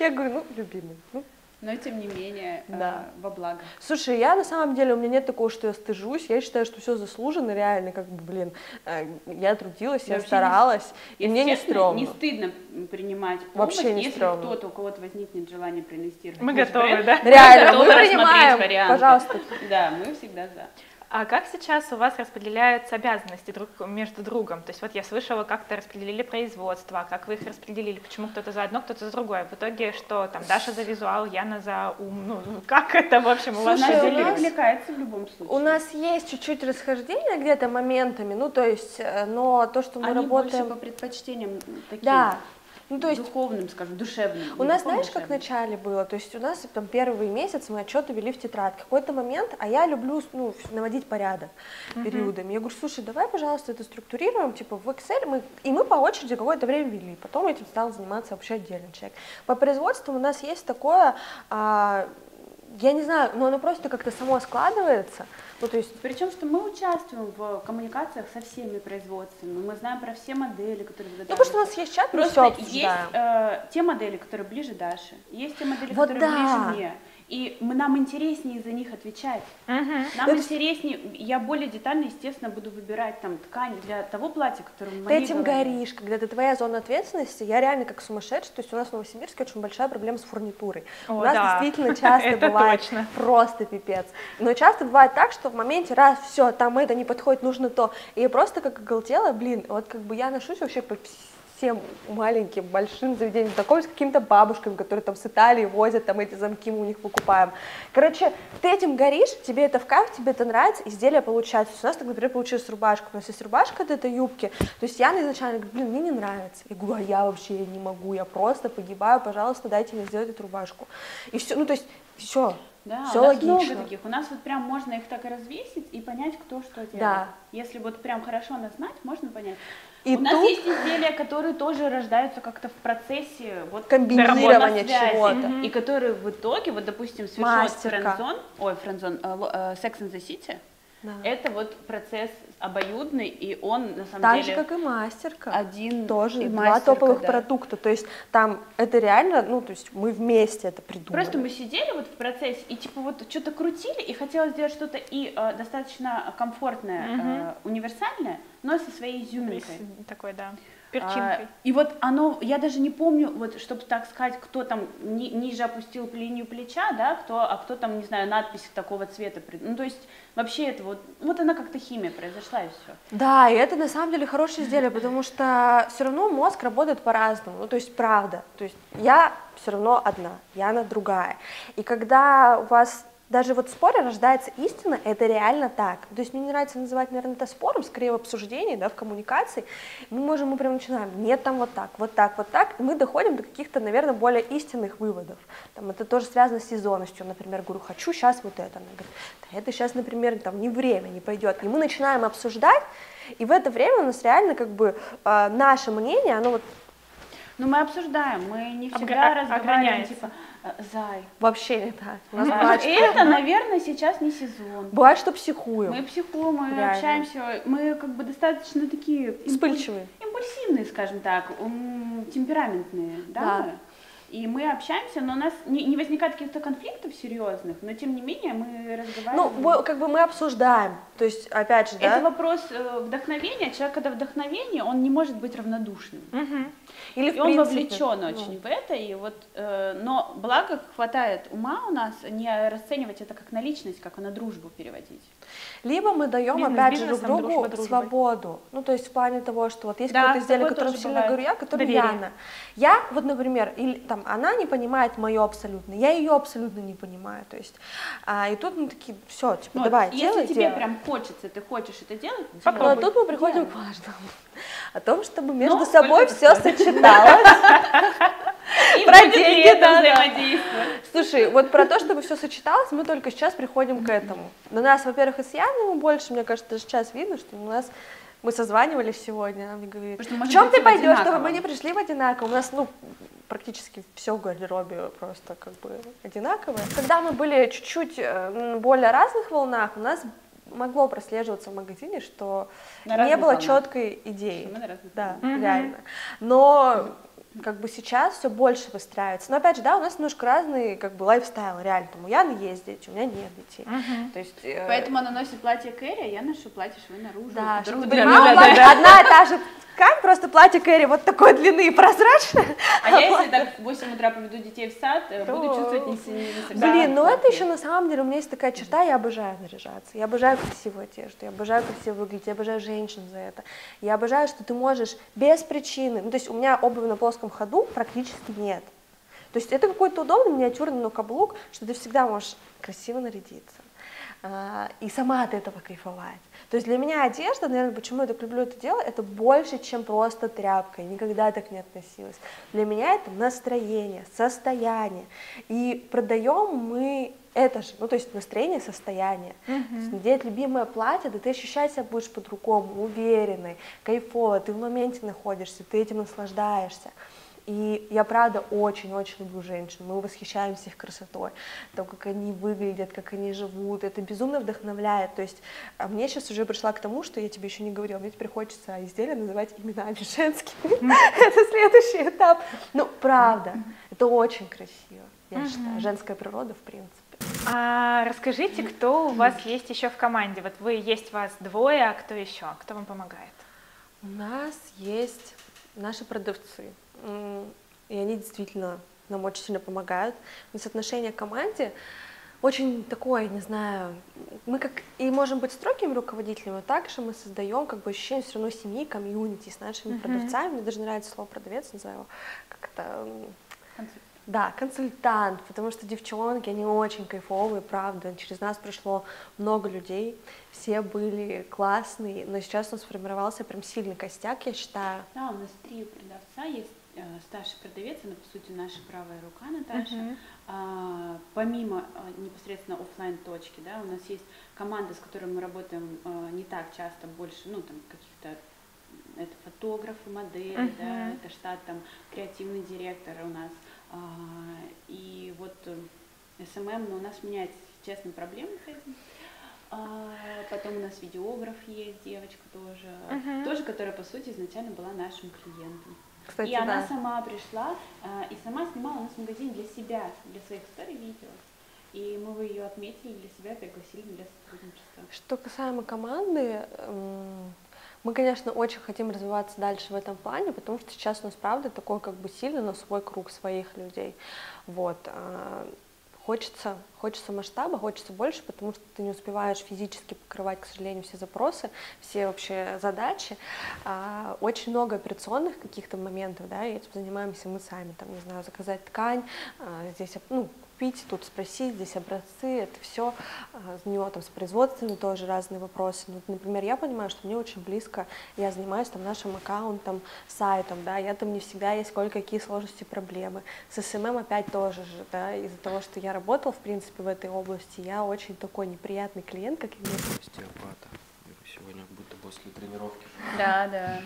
Я говорю, ну, любимый, ну. Но, тем не менее, да. э, во благо. Слушай, я на самом деле, у меня нет такого, что я стыжусь. Я считаю, что все заслуженно, реально, как бы, блин, э, я трудилась, да я старалась, не, и мне не стрёмно. Не стыдно принимать помощь, вообще не если кто-то, у кого-то возникнет желание проинвестировать. Мы готовы, бренд, да? Реально, мы, готовы мы принимаем, варианты. Пожалуйста. Да, мы всегда за. А как сейчас у вас распределяются обязанности друг между другом? То есть вот я слышала, как-то распределили производство, как вы их распределили, почему кто-то за одно, кто-то за другое. В итоге что там, Даша за визуал, Яна за ум, ну как это в общем у вас разделилось? Она увлекается в любом случае. У нас есть чуть-чуть расхождение где-то моментами, ну то есть, но то, что мы Они работаем... больше по предпочтениям таким. Да. Ну, то есть, духовным, скажем, душевным. У нас, знаешь, душевным. Как в начале было, то есть у нас там первый месяц мы отчеты вели в тетрадке. Какой-то момент, а я люблю ну, наводить порядок uh-huh. периодами. Я говорю, слушай, давай, пожалуйста, это структурируем, типа в Excel, мы... и мы по очереди какое-то время вели. Потом этим стал заниматься вообще отдельный человек. По производству у нас есть такое, а, я не знаю, но оно просто как-то само складывается. Ну, то есть... Причем, что мы участвуем в коммуникациях со всеми производствами, мы знаем про все модели, которые... Ну, потому что у нас есть чат, мы все обсуждаем. Просто есть э, те модели, которые ближе Даше, есть те модели, вот которые да. ближе мне. И мы, нам интереснее за них отвечать. Uh-huh. Нам это интереснее, я более детально, естественно, буду выбирать там ткань для того платья, которое мы Ты этим говорили. горишь, когда это твоя зона ответственности, я реально как сумасшедшая, то есть у нас в Новосибирске очень большая проблема с фурнитурой. О, у нас да. действительно часто бывает точно. просто пипец. Но часто бывает так, что в моменте, раз, все, там это не подходит, нужно то. И просто как оголтела, блин, вот как бы я ношусь вообще по всем маленьким, большим заведением, такого с какими-то бабушками, которые там с Италии возят, там эти замки мы у них покупаем. Короче, ты этим горишь, тебе это в кайф, тебе это нравится, изделие получается. У нас, так, например, получилась рубашка, у нас есть рубашка от этой юбки, то есть Яна изначально говорит, блин, мне не нравится. Я говорю, а я вообще не могу, я просто погибаю, пожалуйста, дайте мне сделать эту рубашку. И все, ну то есть, все. Да, Все у нас логично. много таких, у нас вот прям можно их так и развесить и понять, кто что делает. Да. Если вот прям хорошо нас знать, можно понять. И у тут... нас есть изделия, которые тоже рождаются как-то в процессе вот комбинирования чего-то. Mm-hmm. И которые в итоге, вот допустим, свитшот Friend Zone, ой, Friend Zone, Sex and the City, да. Это вот процесс обоюдный, и он на самом так деле... Так же, как и мастерка. Один тоже, и два топовых да. продукта. То есть там это реально, ну то есть мы вместе это придумали. Просто мы сидели вот в процессе и типа вот что-то крутили, и хотелось сделать что-то и э, достаточно комфортное, mm-hmm. э, универсальное, но со своей изюминкой. Такой, да. Перчинкой. А, и вот оно, я даже не помню, вот, чтобы так сказать, кто там ни, ниже опустил линию плеча, да, кто, а кто там, не знаю, надпись такого цвета. Ну, то есть вообще это вот, вот она как-то химия произошла и все. Да, и это на самом деле хорошее изделие, потому что все равно мозг работает по-разному, ну, то есть правда, то есть я все равно одна, Яна другая. И когда у вас... Даже вот в споре рождается истина, это реально так. То есть мне не нравится называть, наверное, это спором, скорее в обсуждении, да, в коммуникации. Мы можем, мы прям начинаем, нет, там вот так, вот так, вот так. И мы доходим до каких-то, наверное, более истинных выводов. Там, это тоже связано с сезонностью. Например, говорю, хочу сейчас вот это. Она говорит, да это сейчас, например, там не время, не пойдет. И мы начинаем обсуждать, и в это время у нас реально как бы э, наше мнение, оно вот... Ну мы обсуждаем, мы не всегда Обгр... разговариваем, типа... Зай. Вообще не так. Это, наверное, сейчас не сезон. Бывает, что психуем. Мы психуем, мы реально. Общаемся, мы как бы достаточно такие... Вспыльчивые. Импульсивные, скажем так, темпераментные, да? да. И мы общаемся, но у нас не, не возникает каких-то конфликтов серьезных, но тем не менее мы разговариваем. Ну, как бы мы обсуждаем, то есть, опять же, да? Это вопрос вдохновения, человек, когда вдохновение, он не может быть равнодушным. Угу. Или, и он вовлечен очень ну. в это, и вот, э, но благо хватает ума у нас не расценивать это как на личность, как на дружбу переводить. Либо мы даем, бизнес, опять же, друг другу дружба, свободу, ну, то есть в плане того, что вот есть да, какое-то изделие, которое сильно говорю я, которое Яна. Я, вот, например, или там, она не понимает мою абсолютно, я ее абсолютно не понимаю, то есть, а, и тут мы такие, все, типа, вот, давай, если делай, тебе делай. Прям хочется, ты хочешь это делать, попробуй. Но тут мы приходим Делаем. К важному, о том, чтобы между Но собой все стоит. Сочеталось. И про деньги, да, да. Слушай, вот про то, чтобы все сочеталось, мы только сейчас приходим к этому. На нас, во-первых, и с Яной больше, мне кажется, даже сейчас видно, что у нас... Мы созванивались сегодня, она мне говорит, в чем ты пойдешь, чтобы мы не пришли в одинаково. У нас, ну, практически все в гардеробе просто как бы одинаковое. Когда мы были чуть-чуть более разных волнах, у нас могло прослеживаться в магазине, что не было четкой идеи. Да, реально. Но как бы сейчас все больше выстраивается. Но опять же, да, у нас немножко разный как бы лайфстайл, реально. Там у Яны есть дети, у меня нет детей. Угу. То есть, э... Поэтому она носит платье кэри, а я ношу платье швы наружу. Да, чтобы да, да, да, да. Одна и та же ткань, просто платье кэри вот такой длины и прозрачное. А, а я если так в восемь утра поведу детей в сад, то... буду чувствовать не сильно. Да, блин, ну это еще на самом деле у меня есть такая черта, я обожаю наряжаться, я обожаю красивую одежду, я обожаю красиво выглядеть, я обожаю женщин за это. Я обожаю, что ты можешь без причины, ну то есть у меня обувь на плоском ходу практически нет. То есть это какой-то удобный миниатюрный но каблук, что ты всегда можешь красиво нарядиться. И сама от этого кайфовать. То есть для меня одежда, наверное, почему я так люблю это дело, это больше, чем просто тряпка. Я никогда так не относилась. Для меня это настроение, состояние. И продаем мы это же, ну то есть настроение, состояние. Mm-hmm. Надеть любимое платье, да ты ощущать себя будешь по-другому, уверенной, кайфово, ты в моменте находишься, ты этим наслаждаешься. И я, правда, очень-очень люблю женщин, мы восхищаемся их красотой, то, как они выглядят, как они живут, это безумно вдохновляет, то есть а мне сейчас уже пришла к тому, что я тебе еще не говорила, мне теперь хочется изделия называть именами женскими, это следующий этап, ну, правда, это очень красиво, я считаю, женская природа, в принципе. А расскажите, кто у вас есть еще в команде, вот вы, есть вас двое, а кто еще, кто вам помогает? У нас есть наши продавцы. И они действительно нам очень сильно помогают. У нас отношение к команде очень такое, не знаю, мы как и можем быть строгими руководителями, а также мы создаем как бы ощущение все равно семьи, комьюнити с нашими uh-huh. продавцами. Мне даже нравится слово продавец, называю его как-то... Да, консультант, потому что девчонки, они очень кайфовые, правда, через нас пришло много людей, все были классные, но сейчас у нас сформировался прям сильный костяк, я считаю. Да, у нас три продавца, есть э, старший продавец, она, по сути, наша правая рука, Наташа, uh-huh. а, помимо а, непосредственно офлайн-точки, да, у нас есть команда, с которой мы работаем а, не так часто, больше, ну, там, каких-то это фотографы, модели, uh-huh. да, это штат там креативный директор у нас. А, и вот эс эм эм, но у нас меняется, честно, проблемы с этим. А, потом у нас видеограф есть, девочка тоже, uh-huh. тоже, которая по сути изначально была нашим клиентом. Кстати, и да. она сама пришла а, и сама снимала у нас магазин для себя, для своих старых видео. И мы ее отметили для себя, пригласили для сотрудничества. Что касаемо команды, мы, конечно, очень хотим развиваться дальше в этом плане, потому что сейчас у нас, правда, такой как бы сильный, но свой круг своих людей. Вот. Хочется, хочется масштаба, хочется больше, потому что ты не успеваешь физически покрывать, к сожалению, все запросы, все вообще задачи. А, очень много операционных каких-то моментов, да, и этим занимаемся мы сами, там, не знаю, заказать ткань, а, здесь, ну, купить, тут спросить, здесь образцы, это все. А, у него там с производственными тоже разные вопросы. Ну, например, я понимаю, что мне очень близко, я занимаюсь там нашим аккаунтом, сайтом, да, я там не всегда есть кое-какие сложности, проблемы. С эс эм эм опять тоже же, да, из-за того, что я работал, в принципе, в этой области, я очень такой неприятный клиент, как и мне. Остеопата. Сегодня будто после тренировки. Да, да.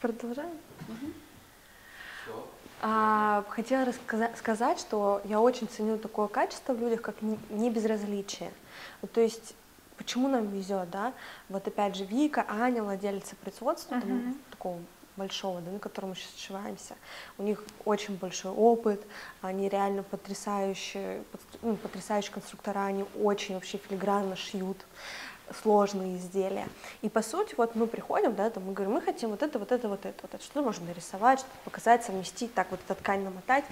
Продолжаем? Угу. Все. А, хотела сказать, что я очень ценю такое качество в людях, как небезразличие. Вот, то есть, почему нам везет, да? Вот опять же, Вика, Аня, владелица производства, угу. там, такого большого, да, на котором мы сейчас сшиваемся. У них очень большой опыт, они реально потрясающие, ну, потрясающие конструктора, они очень вообще филигранно шьют сложные изделия. И по сути, вот мы приходим, да, там мы говорим, мы хотим вот это, вот это, вот это, вот это. Что можно нарисовать, что показать, совместить, так вот эту ткань намотать.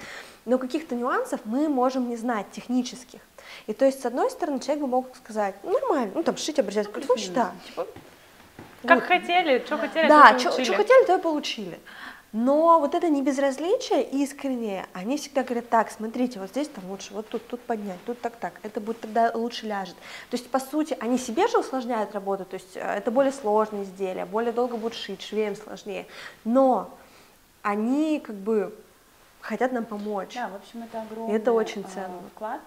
Но каких-то нюансов мы можем не знать, технических. И то есть, с одной стороны, человек бы мог сказать, нормально, ну там шить образец, ну да, типа, как вот. Хотели, что хотели, да, то получили. Да, что хотели, то и получили. Но вот это небезразличие искреннее, они всегда говорят, так, смотрите, вот здесь там лучше, вот тут, тут поднять, тут так-так, это будет тогда лучше ляжет. То есть, по сути, они себе же усложняют работу, то есть это более сложные изделия, более долго будут шить, швеям сложнее, но они как бы хотят нам помочь. Да, в общем, это огромный это очень ценно. Вклад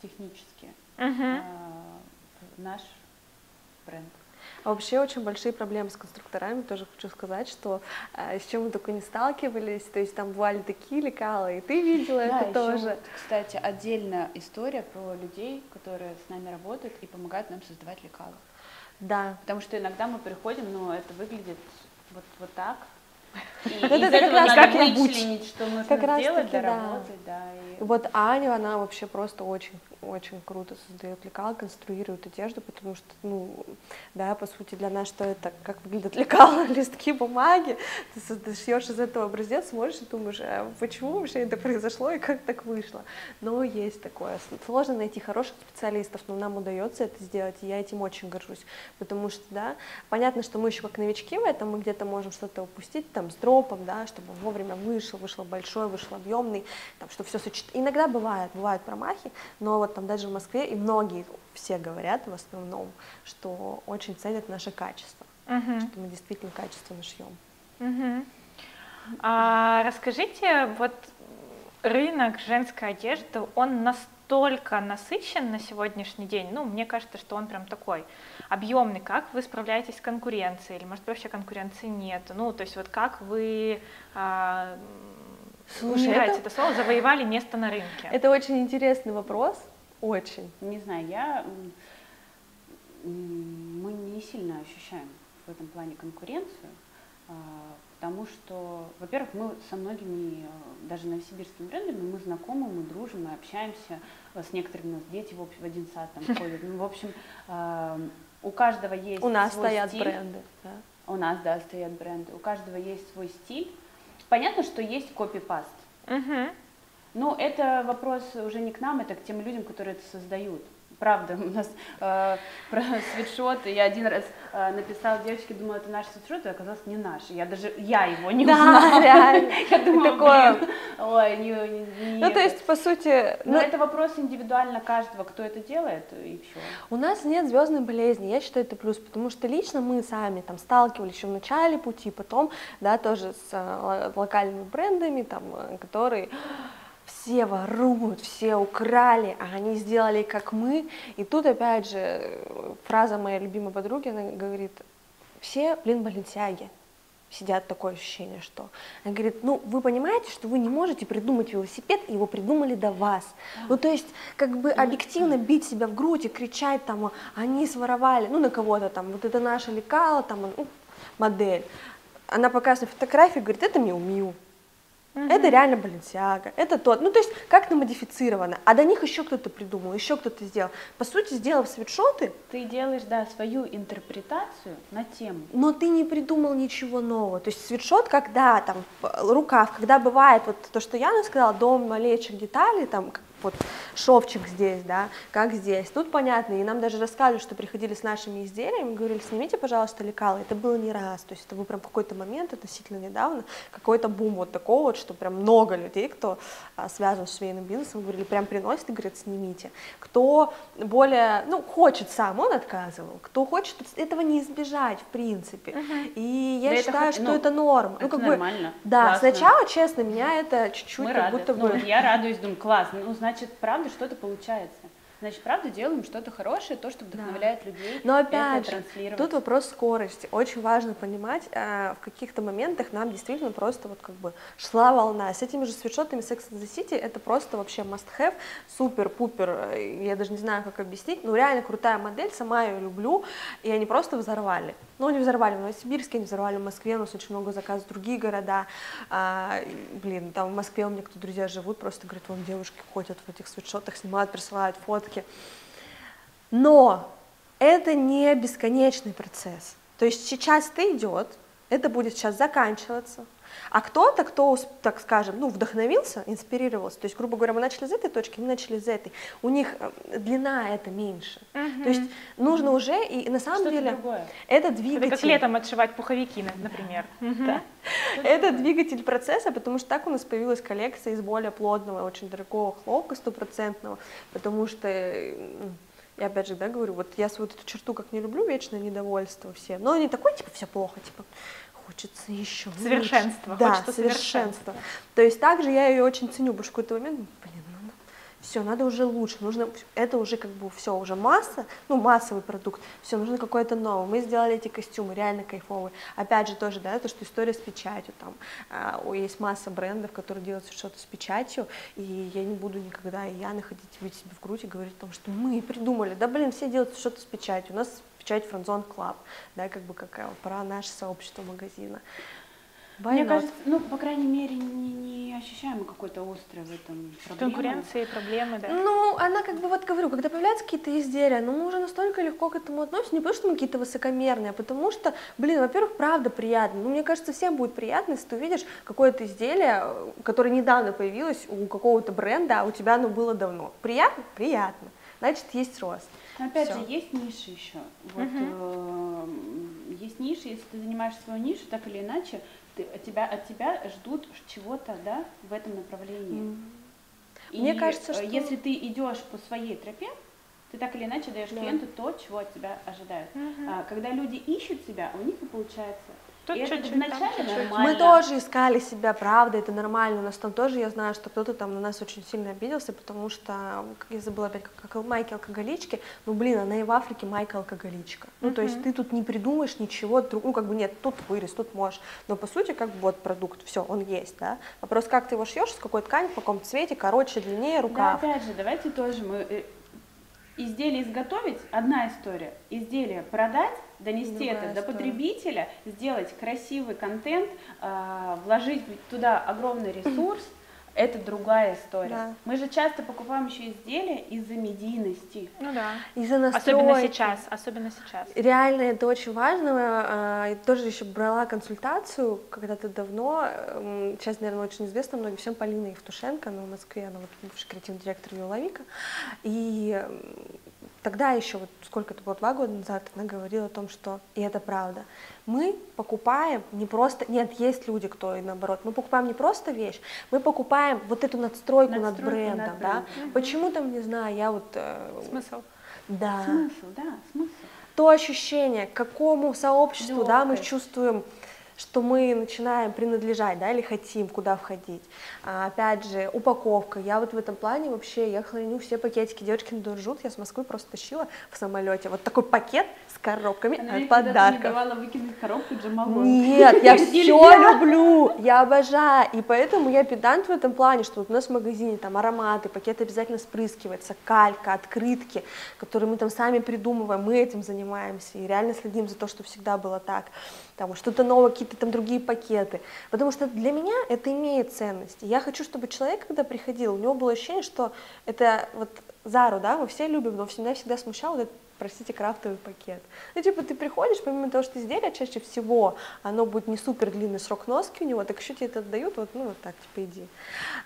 технически uh-huh. в наш бренд. А вообще очень большие проблемы с конструкторами, тоже хочу сказать, что э, с чем мы только не сталкивались, то есть там бывали такие лекалы, и ты видела да, это тоже. Вот, кстати, отдельная история про людей, которые с нами работают и помогают нам создавать лекалы. Да. Потому что иногда мы приходим, но это выглядит вот, вот так, и из этого надо вычленить, что нужно делать для работы. Вот Аня, она вообще просто очень очень круто создает лекал, конструирует одежду, потому что, ну, да, по сути, для нас что это, как выглядят лекалы, листки бумаги, ты шьешь из этого образец, смотришь и думаешь, а почему вообще это произошло и как так вышло. Но есть такое. Сложно найти хороших специалистов, но нам удается это сделать, и я этим очень горжусь, потому что, да, понятно, что мы еще как новички в этом, мы где-то можем что-то упустить, там, с дропом, да, чтобы вовремя вышел, вышел большой, вышел объемный, там, что все сочетается. Иногда бывает, бывают промахи, но вот там даже в Москве, и многие, все говорят в основном, что очень ценят наше качество, uh-huh. что мы действительно качественно шьем. Uh-huh. А, расскажите, вот рынок женской одежды, он настолько насыщен на сегодняшний день, ну, мне кажется, что он прям такой объемный, как вы справляетесь с конкуренцией, или, может, вообще конкуренции нет, ну, то есть вот как вы... А, Слушай, это... это слово, завоевали место на рынке. Это очень интересный вопрос, очень. Не знаю, я, мы не сильно ощущаем в этом плане конкуренцию, потому что, во-первых, мы со многими, даже новосибирскими брендами, мы знакомы, мы дружим, мы общаемся, с некоторыми у нас дети в один сад там ходят, ну, в общем, у каждого есть свой стиль. У нас стоят бренды, да? У нас, да, стоят бренды, у каждого есть свой стиль. Понятно, что есть копипаст, uh-huh. но это вопрос уже не к нам, это к тем людям, которые это создают. Правда, у нас э, про свитшот, я один раз э, написала девочке, думала, это наш свитшот, и оказалось, не наш. Я даже, я его не да, узнала. Реально. Я думала, такое... ой, не, не, не Ну, это. То есть, по сути... Но ну... это вопрос индивидуально каждого, кто это делает, и все. У нас нет звездной болезни, я считаю, это плюс, потому что лично мы сами там сталкивались еще в начале пути, потом, да, тоже с локальными брендами, там, которые... все воруют, все украли, а они сделали как мы. И тут опять же фраза моей любимой подруги, она говорит, все, блин, Баленсиаги. Сидят, такое ощущение, что... Она говорит, ну, вы понимаете, что вы не можете придумать велосипед, его придумали до вас. Ну, то есть, как бы объективно бить себя в грудь и кричать, там, они своровали, ну, на кого-то, там, вот это наша лекала, там, ну, модель. Она показывает фотографии, говорит, это Миу-миу. Uh-huh. Это реально Баленсиага, это тот, ну то есть как-то модифицировано, а до них еще кто-то придумал, еще кто-то сделал. По сути, сделав свитшоты... Ты делаешь, да, свою интерпретацию на тему. Но ты не придумал ничего нового, то есть свитшот, когда там рукав, когда бывает вот то, что Яна сказала, до малейших деталей, там вот шовчик здесь, да, как здесь, тут понятно, и нам даже рассказывали, что приходили с нашими изделиями, говорили, снимите, пожалуйста, лекалы, это было не раз, то есть это был прям какой-то момент относительно недавно, какой-то бум вот такого вот, что прям много людей, кто а, связан с швейным бизнесом, говорили, прям приносит и говорит, снимите. Кто более, ну, хочет сам, он отказывал, кто хочет, этого не избежать, в принципе, uh-huh. и я да считаю, это, что ну, это норм. Это ну, как нормально, бы, да, классно. Сначала, честно, меня это чуть-чуть как рады. Будто бы... Ну, вот я радуюсь, думаю, классно, ну, значит, Значит, правда, что-то получается. Значит, правда, делаем что-то хорошее, то, что вдохновляет да. людей. Но опять же, тут вопрос скорости. Очень важно понимать, в каких-то моментах нам действительно просто вот как бы шла волна. С этими же свитшотами Sex and the City это просто вообще must-have, супер-пупер, я даже не знаю, как объяснить, но реально крутая модель, сама ее люблю, и они просто взорвали. Ну, они взорвали в Новосибирске, они взорвали в Москве, у нас очень много заказов в другие города. А, блин, там в Москве у меня кто-то друзья живут, просто говорят, вон девушки ходят в этих свитшотах, снимают, присылают фотки. Но это не бесконечный процесс. То есть сейчас это идет, это будет сейчас заканчиваться. А кто-то, кто, так скажем, ну, вдохновился, инспирировался, то есть, грубо говоря, мы начали с этой точки, мы начали с этой, у них длина это меньше, угу. то есть нужно угу. уже, и на самом деле другое. Это двигатель. Это как летом отшивать пуховики, например. Да. Угу. Да. Это другое. Двигатель процесса, потому что так у нас появилась коллекция из более плотного, очень дорогого хлопка, стопроцентного, потому что... Я опять же, да, говорю, вот я свою эту черту как не люблю, вечное недовольство всем, но они такой, типа, все плохо, типа, хочется еще совершенство, да, хочется совершенство. То есть также я ее очень ценю, потому что в какой-то момент, блин, надо, все, надо уже лучше, нужно, это уже как бы все, уже масса, ну, массовый продукт, все, нужно какое-то новое. Мы сделали эти костюмы, реально кайфовые. Опять же тоже, да, то, что история с печатью, там, а, есть масса брендов, которые делают что-то с печатью, и я не буду никогда, и я находить себе в грудь и говорить о том, что мы придумали, да, блин, все делают что-то с печатью, у нас печать Friend Zone Club, да, как бы какая про наше сообщество магазина. Why Мне not? Кажется, ну, по крайней мере, не, не ощущаем какой-то острой в этом проблемы. Конкуренции, проблемы, да. Ну, она как бы, вот говорю, когда появляются какие-то изделия, ну, мы уже настолько легко к этому относимся, не потому что мы какие-то высокомерные, а потому что, блин, во-первых, правда приятно. Ну, мне кажется, всем будет приятно, если ты увидишь какое-то изделие, которое недавно появилось у какого-то бренда, а у тебя оно было давно. Приятно? Приятно. Значит, есть рост. Опять Все. же, есть ниши еще. Вот, угу. э, есть ниши, если ты занимаешь свою нишу, так или иначе, ты, от, тебя, от тебя ждут чего-то, да, в этом направлении. Mm. Мне кажется, что... если ты идешь по своей тропе, ты так или иначе даешь yeah. клиенту то, чего от тебя ожидают. Mm-hmm. а, когда люди ищут тебя, у них и получается. Тут и чуть-чуть, это чуть-чуть, чуть-чуть. Мы тоже искали себя, правда, это нормально. У нас там тоже, я знаю, что кто-то там на нас очень сильно обиделся, потому что, я забыла опять, как майки-алкоголички, ну, блин, она и в Африке майка-алкоголичка. Ну, то есть ты тут не придумаешь ничего другого, ну, как бы, нет, тут вырез, тут можешь. Но, по сути, как бы, вот продукт, все, он есть, да? Вопрос, как ты его шьешь, с какой ткани, в каком цвете, короче, длиннее, рукав. Да, опять же, давайте тоже мы... Изделие изготовить – одна история, изделие продать, донести Другая это до история. Потребителя, сделать красивый контент, э, вложить туда огромный ресурс. Это другая история. Да. Мы же часто покупаем еще изделия из-за медийности. Ну да. Из-за настройки. Особенно сейчас. Особенно сейчас. Реально это очень важно. Я тоже еще брала консультацию когда-то давно. Сейчас, наверное, очень известна многим всем Полина Евтушенко, она в Москве, она вот бывший креативный директор Юла Вика. И тогда еще, вот сколько это было, два года назад, она говорила о том, что, и это правда, мы покупаем не просто, нет, есть люди, кто и наоборот, мы покупаем не просто вещь, мы покупаем вот эту надстройку, надстройку над брендом, над брендом. Да? Угу. Почему там, не знаю, я вот... Э, смысл. Да. Смысл, да, смысл. То ощущение, к какому сообществу, Легкость. Да, мы чувствуем... что мы начинаем принадлежать, да, или хотим, куда входить. А, опять же, упаковка. Я вот в этом плане вообще, я храню все пакетики. Девочки надуржут, я с Москвы просто тащила в самолете вот такой пакет с коробками Она от подарков. Не давала выкинуть коробку Джамалон. Нет, я все люблю, я обожаю. И поэтому я педант в этом плане, что вот у нас в магазине там ароматы, пакет обязательно спрыскивается, калька, открытки, которые мы там сами придумываем, мы этим занимаемся и реально следим за то, что всегда было так. Там что-то новое, какие-то там другие пакеты. Потому что для меня это имеет ценность. Я хочу, чтобы человек, когда приходил, у него было ощущение, что это вот Зару, да, мы все любим, но всегда всегда смущал вот этот, простите, крафтовый пакет. Ну, типа, ты приходишь, помимо того, что изделие чаще всего, оно будет не супер длинный срок носки у него, так еще тебе это отдают, вот, ну, вот так, типа, иди.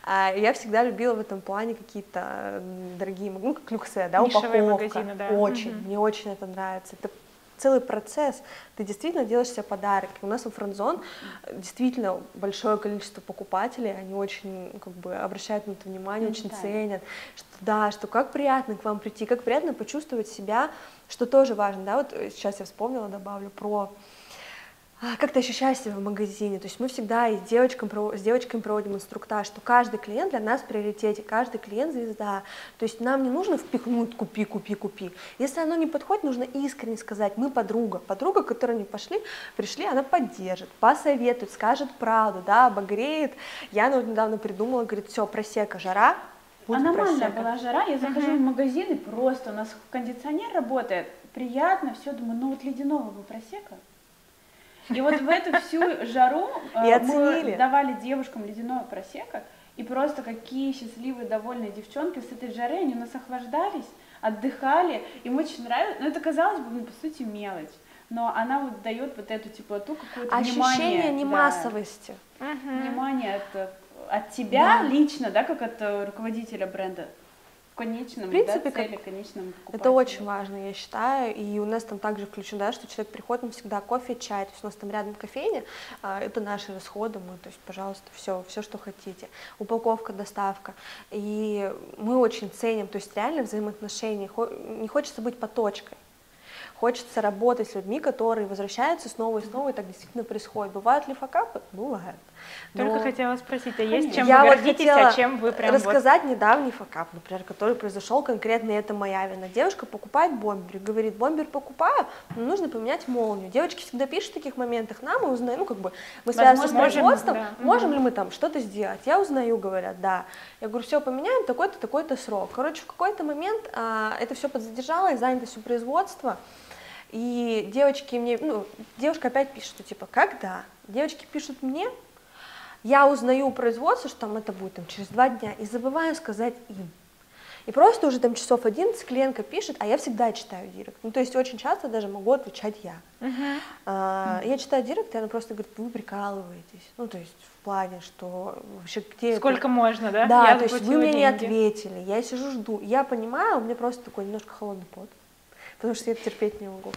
А я всегда любила в этом плане какие-то дорогие, ну, как люксе, да, нишевые упаковка. Магазины, да. Очень, угу. Мне очень это нравится. Это целый процесс, ты действительно делаешь себе подарок. У нас у Friend Zone действительно большое количество покупателей, они очень как бы обращают на это внимание, очень ценят, что да, что как приятно к вам прийти, как приятно почувствовать себя, что тоже важно, да, вот сейчас я вспомнила, добавлю про как ты ощущаешь себя в магазине, то есть мы всегда и с девочками, с девочками проводим инструктаж, что каждый клиент для нас в приоритете, каждый клиент звезда, то есть нам не нужно впихнуть купи, купи, купи, если оно не подходит, нужно искренне сказать, мы подруга, подруга, к которой они пошли, пришли, она поддержит, посоветует, скажет правду, да, обогреет. Яна вот недавно придумала, говорит, все, просека, жара. Аномальная была жара, я захожу uh-huh. в магазин, и просто у нас кондиционер работает, приятно, все, думаю, ну вот ледяного бы просека. И вот в эту всю жару э, мы давали девушкам ледяное просека, и просто какие счастливые, довольные девчонки с этой жары, они у нас охлаждались, отдыхали, им очень нравилось, но это, казалось бы, ну, по сути, мелочь, но она вот дает вот эту теплоту, какое-то внимание. Ощущение немассовости. Да, угу. Внимание от, от тебя да. лично, да, как от руководителя бренда. Конечном, в принципе, да, цели, конечном покупателю. Это очень важно, я считаю, и у нас там также включено, да, что человек приходит, мы всегда кофе, чай, то есть у нас там рядом кофейня, а, это наши расходы, мы, то есть, пожалуйста, все, все, что хотите, упаковка, доставка, и мы очень ценим, то есть реально взаимоотношения, не хочется быть поточкой. Хочется работать с людьми, которые возвращаются снова и снова, и так действительно происходит. Бывают ли факапы? Бывают. Только но... хотела спросить, а есть чем я вы вот гордитесь, а чем вы прям рассказать вот... недавний факап, например, который произошел конкретно, это моя вина. Девушка покупает бомбер, говорит, бомбер покупаю, но нужно поменять молнию. Девочки всегда пишут в таких моментах нам, и узнаем, ну как бы мы связаны с производством, да. можем ли мы там что-то сделать. Я узнаю, говорят, да. Я говорю, все, поменяем, такой-то, такой-то срок. Короче, в какой-то момент а, это все подзадержалось, занято все производство. И девочки мне, ну, девушка опять пишет, что типа, когда? Девочки пишут мне, я узнаю у производства, что там это будет там, через два дня, и забываю сказать им. И просто уже там часов одиннадцать клиентка пишет, а я всегда читаю директ. Ну, то есть очень часто даже могу отвечать я. Uh-huh. а, я читаю директ, и она просто говорит, вы прикалываетесь. Ну, то есть в плане, что вообще где... Сколько это... можно, да? Да, я то есть вы мне деньги. Не ответили, я сижу, жду. Я понимаю, у меня просто такой немножко холодный пот. Потому что я это терпеть не могу.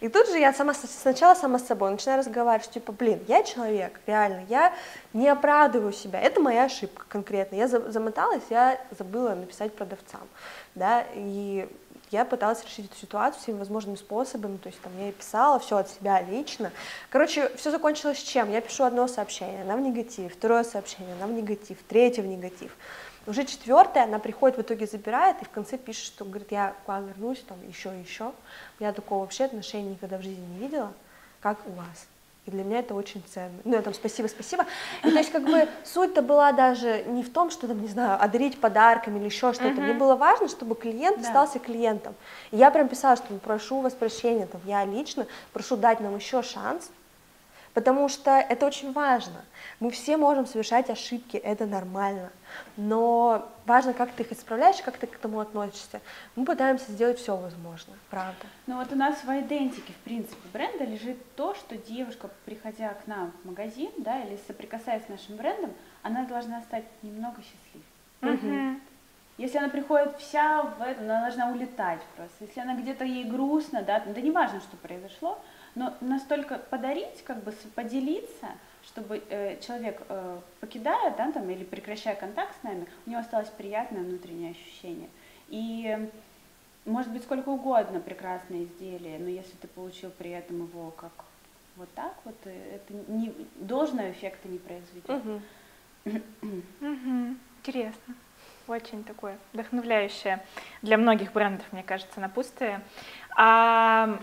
И тут же я сама сначала сама с собой начинаю разговаривать, что типа, блин, я человек, реально, я не оправдываю себя, это моя ошибка конкретно. Я замоталась, я забыла написать продавцам, да, и я пыталась решить эту ситуацию всеми возможными способами, то есть там я ей писала все от себя лично. Короче, все закончилось чем? Я пишу одно сообщение, она в негатив, второе сообщение, она в негатив, третье в негатив. Уже четвертая, она приходит, в итоге забирает и в конце пишет, что, говорит, я к вам вернусь, там, еще и еще. Я такого вообще отношения никогда в жизни не видела, как у вас. И для меня это очень ценно. Ну, я там спасибо, спасибо. И то есть, как бы, суть-то была даже не в том, что, там, не знаю, одарить подарками или еще что-то. Uh-huh. Мне было важно, чтобы клиент да. остался клиентом. И я прям писала, что прошу вас прощения, там, я лично прошу дать нам еще шанс. Потому что это очень важно. Мы все можем совершать ошибки, это нормально. Но важно, как ты их исправляешь, как ты к этому относишься. Мы пытаемся сделать все возможное, правда. Ну вот у нас в идентике, в принципе, бренда лежит то, что девушка, приходя к нам в магазин, да, или соприкасаясь с нашим брендом, она должна стать немного счастливой. Угу. Если она приходит вся в этом, она должна улетать просто. Если она где-то ей грустно, да, да не важно, что произошло, но настолько подарить, как бы поделиться, чтобы э, человек, э, покидая, да, там, или прекращая контакт с нами, у него осталось приятное внутреннее ощущение. И может быть сколько угодно прекрасное изделие, но если ты получил при этом его как вот так вот, это не, должного эффекта не произведет. Угу. Угу. Интересно. Очень такое вдохновляющее для многих брендов, мне кажется, напутствие. А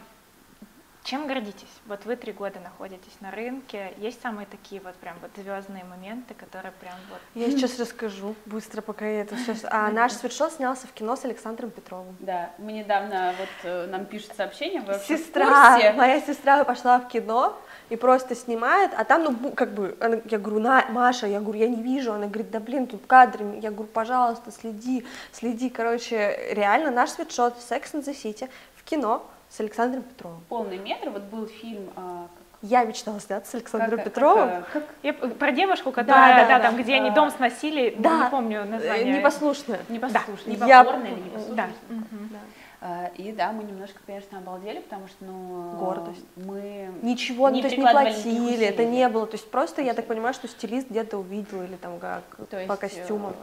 чем гордитесь? Вот вы три года находитесь на рынке. Есть самые такие вот прям вот звездные моменты, которые прям вот... Я сейчас расскажу быстро, пока я это все... А наш свитшот снялся в кино с Александром Петровым. Да, мы недавно, вот нам пишут сообщение, вы вообще сестра, в курсе? Моя сестра пошла в кино и просто снимает, а там, ну, как бы, она, я говорю, на, Маша, я говорю, я не вижу, она говорит, да, блин, тут кадры, я говорю, пожалуйста, следи, следи, короче, реально, наш свитшот Sex and the City в кино с Александром Петровым. Полный метр, вот был фильм... А, как... Я мечтала сняться с Александром как, Петровым. Как, как... Я, про девушку, которая, да, да, да, да, там, да, где да. они дом сносили, да. не помню название. Непослушная. Непослушная. Да. Я... или непослушная. Да. Да. И да, мы немножко, конечно, обалдели, потому что, ну... Гордость. Мы ничего, не, ну, то есть не платили, это не было. То есть просто, я так понимаю, что стилист где-то увидел или там как то по есть, костюмам.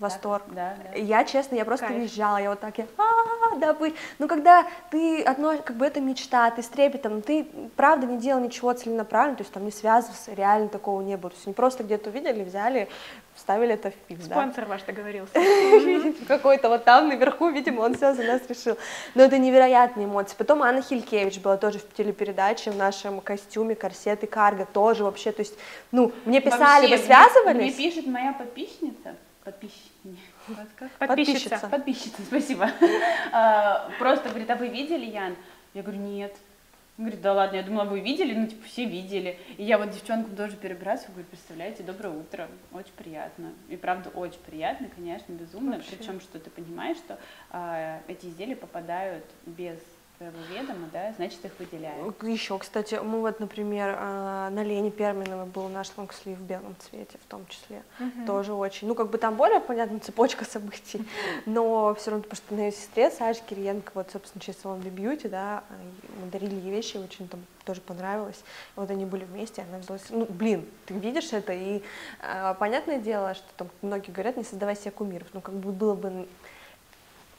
Восторг. Да, да. Я, честно, я просто визжала, я вот так, я, а-а-а, да, быть. Ну, когда ты одно, как бы это мечта, ты с трепетом, ты, правда, не делал ничего целенаправленно, то есть там не связывался, реально такого не было. То есть не просто где-то увидели, взяли, вставили это в фильм. Спонсор да? ваш договорился. Какой-то вот там наверху, видимо, он все за нас решил. Но это невероятные эмоции. Потом Анна Хилькевич была тоже в телепередаче в нашем костюме, корсет и карго, тоже вообще, то есть, ну, мне писали, вы связывались. Мне пишет моя подписчица. Подписчица. Подписчица. Подписчица, спасибо. Просто говорит, а вы видели, Ян? Я говорю, нет. Говорит, да ладно, я думала, вы видели, ну, типа, все видели. И я вот девчонкам тоже перебрасываю, говорю, представляете, доброе утро, очень приятно. И правда, очень приятно, конечно, безумно. Причем, что ты понимаешь, что эти изделия попадают без твоего ведома, да, значит, их выделяют. Еще, кстати, мы вот, например, на Лене Перминовой был наш лонгслив в белом цвете, в том числе, uh-huh. тоже очень, ну, как бы там более, понятно, цепочка событий, uh-huh. но все равно, потому что на ее сестре, Саше Кириенко, вот, собственно, через салон Бьюти, да, мы дарили ей вещи, очень там тоже понравилось, вот они были вместе, она взялась, ну, блин, ты видишь это, и а, понятное дело, что там многие говорят, не создавай себе кумиров, ну, как бы было бы...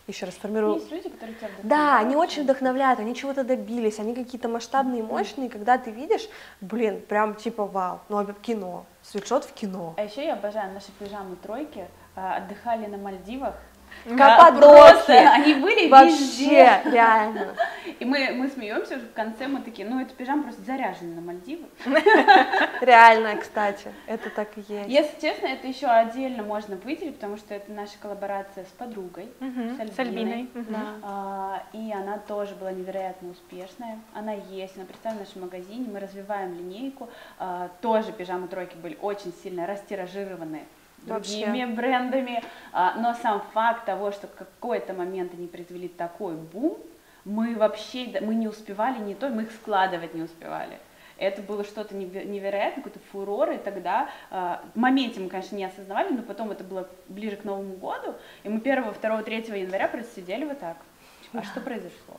Еще раз формирую. Есть люди, которые тебя вдохновляют. Да, они очень вдохновляют, они чего-то добились, они какие-то масштабные, мощные, когда ты видишь, блин, прям типа вау, ну а кино, свитшот в кино. А еще я обожаю наши пижамы-тройки, отдыхали на Мальдивах. Каппадокии, они были вообще, реально. И мы, мы смеемся уже в конце, мы такие, ну, эта пижама просто заряжена на Мальдивы. Реально, кстати, это так и есть. Если честно, это еще отдельно можно выделить, потому что это наша коллаборация с подругой, с Альбиной. И она тоже была невероятно успешная. Она есть, она представлена в нашем магазине, мы развиваем линейку. Тоже пижамы-тройки были очень сильно растиражированы другими вообще. брендами, но сам факт того, что в какой-то момент они произвели такой бум, мы вообще, мы не успевали, не то, мы их складывать не успевали. Это было что-то невероятное, какой-то фурор, и тогда, в моменте мы, конечно, не осознавали, но потом это было ближе к Новому году, и мы первого, второго, третьего января просто сидели вот так. А что произошло?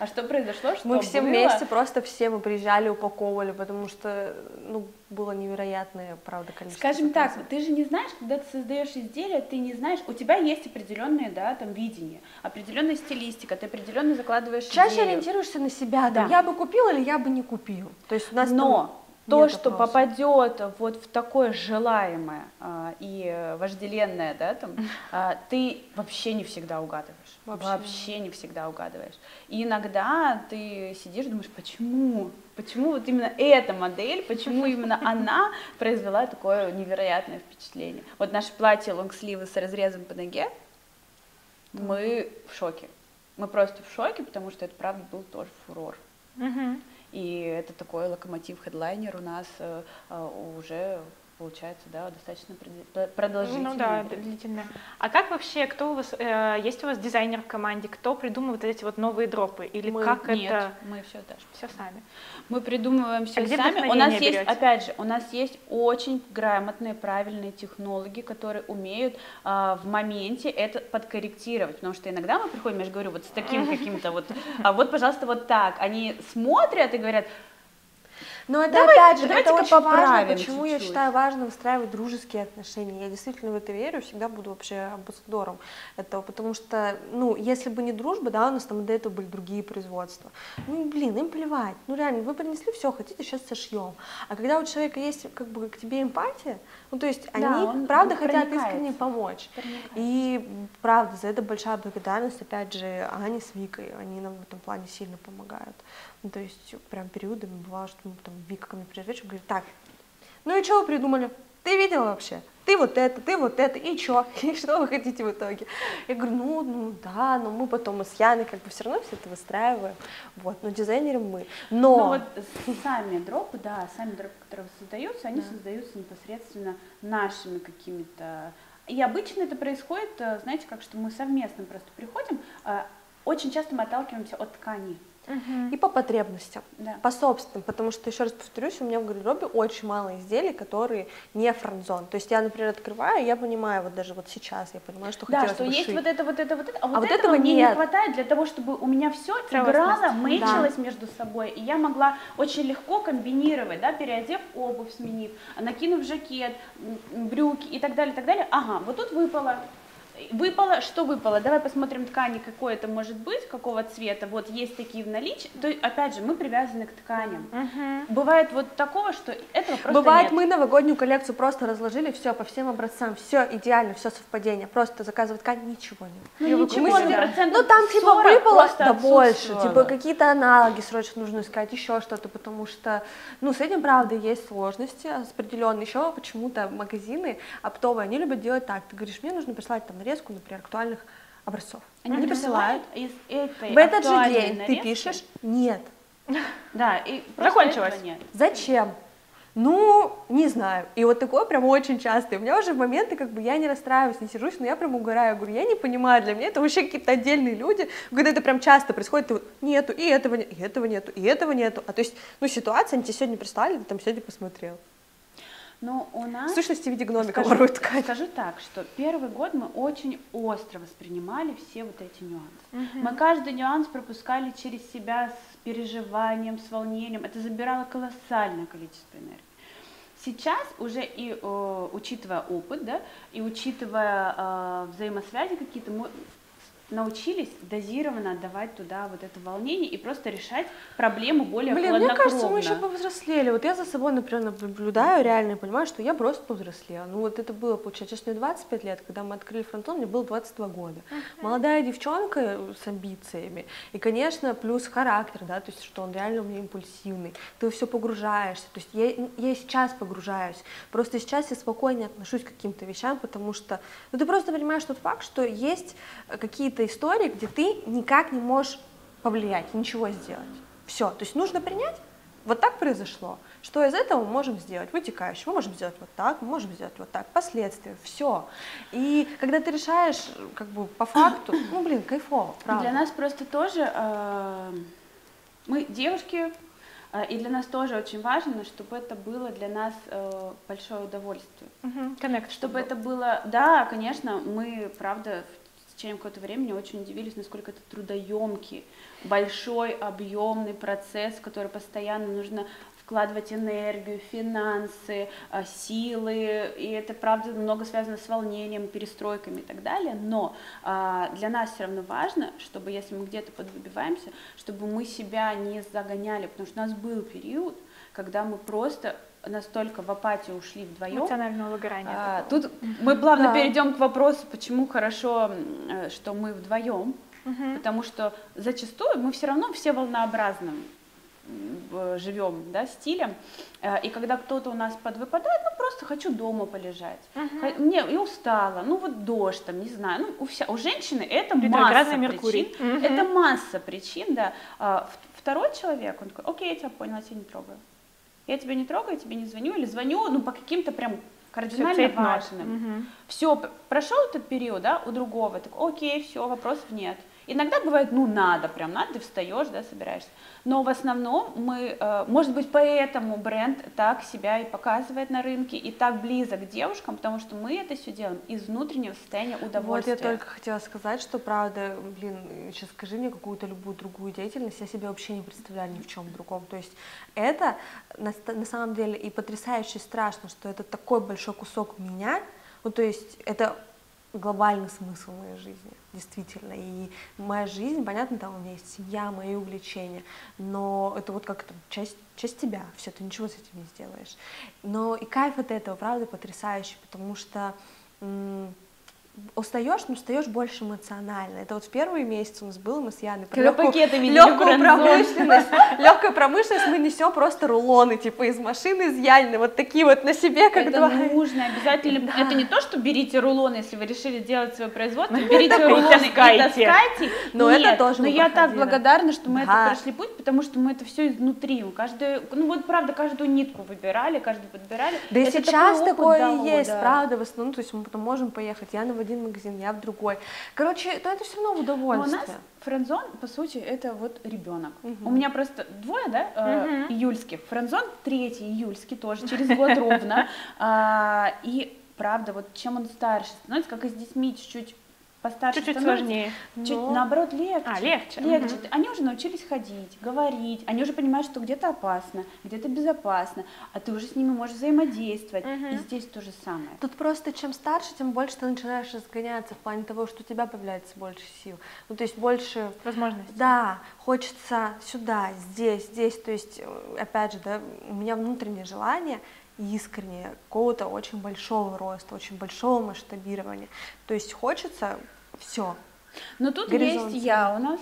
А что произошло? Что мы все было? Вместе, просто все мы приезжали, упаковывали, потому что, ну, было невероятное, правда, количество. Скажем заказов. Так, ты же не знаешь, когда ты создаешь изделие, ты не знаешь, у тебя есть определенное, да, там, видение, определенная стилистика, ты определенно закладываешь чаще идею. Ориентируешься на себя, да. Я бы купил или я бы не купил. То есть у нас Но то, что вопроса. попадет вот в такое желаемое а, и вожделенное, да, там, а, ты вообще не всегда угадываешь. Вообще. Вообще не всегда угадываешь. И иногда ты сидишь, думаешь, почему? Почему вот именно эта модель, почему именно она произвела такое невероятное впечатление? Вот наше платье лонгсливы с разрезом по ноге, мы в шоке. Мы просто в шоке, потому что это, правда, был тоже фурор. Угу. И это такой локомотив-хедлайнер у нас уже... Получается, да, достаточно продолжительно. Ну да, длительно. А как вообще, кто у вас, э, есть у вас дизайнер в команде, кто придумывает эти вот новые дропы? Или мы, как нет, это? Мы все даже. Все сами. Мы придумываем все а сами. У нас берете? есть, опять же, у нас есть очень грамотные, правильные технологи, которые умеют э, в моменте это подкорректировать. Потому что иногда мы приходим, я же говорю, вот с таким каким-то вот, а вот, пожалуйста, вот так. Они смотрят и говорят. Но это Давай, опять же, это очень важно, почему чуть-чуть. я считаю важно выстраивать дружеские отношения. Я действительно в это верю, всегда буду вообще амбассадором этого, потому что, ну, если бы не дружба, да, у нас там до этого были другие производства. Ну, блин, им плевать, ну реально, вы принесли все, хотите, сейчас сошьем. А когда у человека есть как бы к тебе эмпатия, ну, то есть они, да, он, правда, он хотят проникает. искренне помочь. Проникает. И, правда, за это большая благодарность, опять же, Ане с Викой, они нам в этом плане сильно помогают. Ну, то есть, прям периодами бывало, что ну, там, Вика ко мне придет вечером, говорит, так, ну и что вы придумали? Ты видела вообще? Ты вот это, ты вот это, и что? И что вы хотите в итоге? Я говорю, ну, ну да, но мы потом мы с Яной как бы все равно все это выстраиваем. Вот, но дизайнером мы. Но, но вот сами дропы, да, сами дропы, которые создаются, они да. создаются непосредственно нашими какими-то... И обычно это происходит, знаете, как что мы совместно просто приходим, очень часто мы отталкиваемся от ткани. Uh-huh. И по потребностям, да. по собственным, потому что, еще раз повторюсь, у меня в гардеробе очень мало изделий, которые не Friend Zone. То есть я, например, открываю, я понимаю, вот даже вот сейчас, я понимаю, что хотелось бы шить. Да, что есть вот это, вот это, вот это, а, а вот этого, этого мне нет. не хватает для того, чтобы у меня все играло, мэйчилось да. между собой, и я могла очень легко комбинировать, да, переодев обувь, сменив, накинув жакет, брюки и так далее, и так далее. Ага, вот тут выпало. Выпало, что выпало? Давай посмотрим ткани, какое это может быть, какого цвета. Вот есть такие в наличии. То, опять же, мы привязаны к тканям. Угу. Бывает вот такого, что этого просто Бывает, нет. мы новогоднюю коллекцию просто разложили, все по всем образцам, все идеально, все совпадение. Просто заказывать ткань, ничего нет. Ну, ничего, мы себе, ну там типа выпало, да больше. Типа какие-то аналоги срочно нужно искать, еще что-то, потому что, ну, с этим, правда, есть сложности определенные. Еще почему-то магазины оптовые, они любят делать так. Ты говоришь, мне нужно прислать там нарезку, например, актуальных образцов. Они, Они присылают. В этот же день нарезки? Ты пишешь «нет». Да, и закончилось. Нет. Зачем? Ну, не знаю. И вот такое прям очень часто. И у меня уже в моменты, как бы, я не расстраиваюсь, не сижусь, но я прям угораю. Я говорю, я не понимаю, для меня это вообще какие-то отдельные люди. Когда это прям часто происходит, и вот нету, и этого нету, и этого нету, и этого нету. А то есть, ну, ситуация, они тебе сегодня прислали, ты там сегодня посмотрел. Но у нас, в сущности, в виде гномика воруют ткань. Скажу так, что первый год мы очень остро воспринимали все вот эти нюансы. Угу. Мы каждый нюанс пропускали через себя с переживанием, с волнением. Это забирало колоссальное количество энергии. Сейчас уже и э, учитывая опыт, да, и учитывая э, взаимосвязи какие-то, мы научились дозированно отдавать туда вот это волнение и просто решать проблему более Блин, хладнокровно. Мне кажется, мы еще повзрослели. Вот я за собой, например, наблюдаю реально и понимаю, что я просто повзрослела. Ну вот это было, получается, сейчас мне двадцать пять лет, когда мы открыли Friend Zone, мне было двадцать два года. Uh-huh. Молодая девчонка с амбициями и, конечно, плюс характер, да, то есть, что он реально у меня импульсивный. Ты все погружаешься, то есть я, я сейчас погружаюсь, просто сейчас я спокойнее отношусь к каким-то вещам, потому что, ну, ты просто понимаешь тот факт, что есть какие-то истории, где ты никак не можешь повлиять, ничего сделать. Все, то есть нужно принять, вот так произошло, что из этого мы можем сделать, вытекающее, мы можем сделать вот так, мы можем сделать вот так, последствия, все. И когда ты решаешь, как бы, по факту, ну, блин, кайфово, правда. Для нас просто тоже, э, мы девушки, э, и для нас тоже очень важно, чтобы это было для нас э, большое удовольствие. Uh-huh. Connect, чтобы это было, да, конечно, мы, правда, в В течение какого-то времени очень удивились, насколько это трудоемкий, большой, объемный процесс, в который постоянно нужно вкладывать энергию, финансы, силы, и это, правда, много связано с волнением, перестройками и так далее, но а, для нас все равно важно, чтобы, если мы где-то подвыбиваемся, чтобы мы себя не загоняли, потому что у нас был период, когда мы просто настолько в апатию ушли вдвоем. Эмоционального выгорания. А, тут мы плавно да. перейдем к вопросу, почему хорошо, что мы вдвоем, угу. потому что зачастую мы все равно все волнообразны живем, да, стилем, и когда кто-то у нас подвыпадает, ну просто хочу дома полежать, uh-huh. мне и устала, ну вот дождь там, не знаю, ну у, вся, у женщины это масса причин, uh-huh. это масса причин, да, а, второй человек, он такой, окей, я тебя понял, я тебя не трогаю, я тебя не трогаю, я тебе не звоню, или звоню, ну по каким-то прям кардинально важным, uh-huh. все, прошел этот период, да, у другого, так, окей, все, вопросов нет. Иногда бывает, ну надо, прям надо, ты встаешь, да, собираешься. Но в основном мы, может быть, поэтому бренд так себя и показывает на рынке, и так близок к девушкам, потому что мы это все делаем из внутреннего состояния удовольствия. Вот я только хотела сказать, что правда, блин, сейчас скажи мне какую-то любую другую деятельность, я себе вообще не представляю ни в чем другом. То есть это на, на самом деле и потрясающе страшно, что это такой большой кусок меня, ну то есть это... глобальный смысл моей жизни, действительно. И моя жизнь, понятно, там у меня есть семья, мои увлечения, но это вот как-то часть, часть тебя, все, ты ничего с этим не сделаешь. Но и кайф от этого, правда, потрясающий, потому что м- устаешь, но устаешь больше эмоционально. Это вот в первые месяцы у нас было, мы с Яной про легкую, легкую промышленность. Легкая промышленность, мы несем просто рулоны, типа, из машины, из Яны, вот такие вот на себе, как это два. Нужно, обязательно. Да. Это не то, что берите рулоны, если вы решили делать свое производство, берите рулоны и таскайте. Но это тоже мы проходили. Но я так благодарна, что мы это прошли путь, потому что мы это все изнутри. Каждую, ну вот, правда, каждую нитку выбирали, каждую подбирали. Да и сейчас такое есть, правда, в основном, то есть мы потом можем поехать, Яна в один магазин, я в другой. Короче, то это все равно удовольствие. Но у нас Friend Zone, по сути, это вот ребенок. Угу. У меня просто двое, да, э, угу. июльских. Friend Zone, третий июльский тоже, через год ровно. А, и правда, вот чем он старше становится, как и с детьми, чуть-чуть постарше чуть-чуть становится. Сложнее. Чуть, но... Наоборот, легче. А, легче. Легче. Угу. Они уже научились ходить, говорить, они уже понимают, что где-то опасно, где-то безопасно, а ты уже с ними можешь взаимодействовать. Угу. И здесь то же самое. Тут просто чем старше, тем больше ты начинаешь разгоняться в плане того, что у тебя появляется больше сил. Ну, то есть больше... возможностей. Да, хочется сюда, здесь, здесь. То есть, опять же, да, у меня внутреннее желание... искренне, какого-то очень большого роста, очень большого масштабирования. То есть хочется все. Но тут горизонт. Есть я у нас,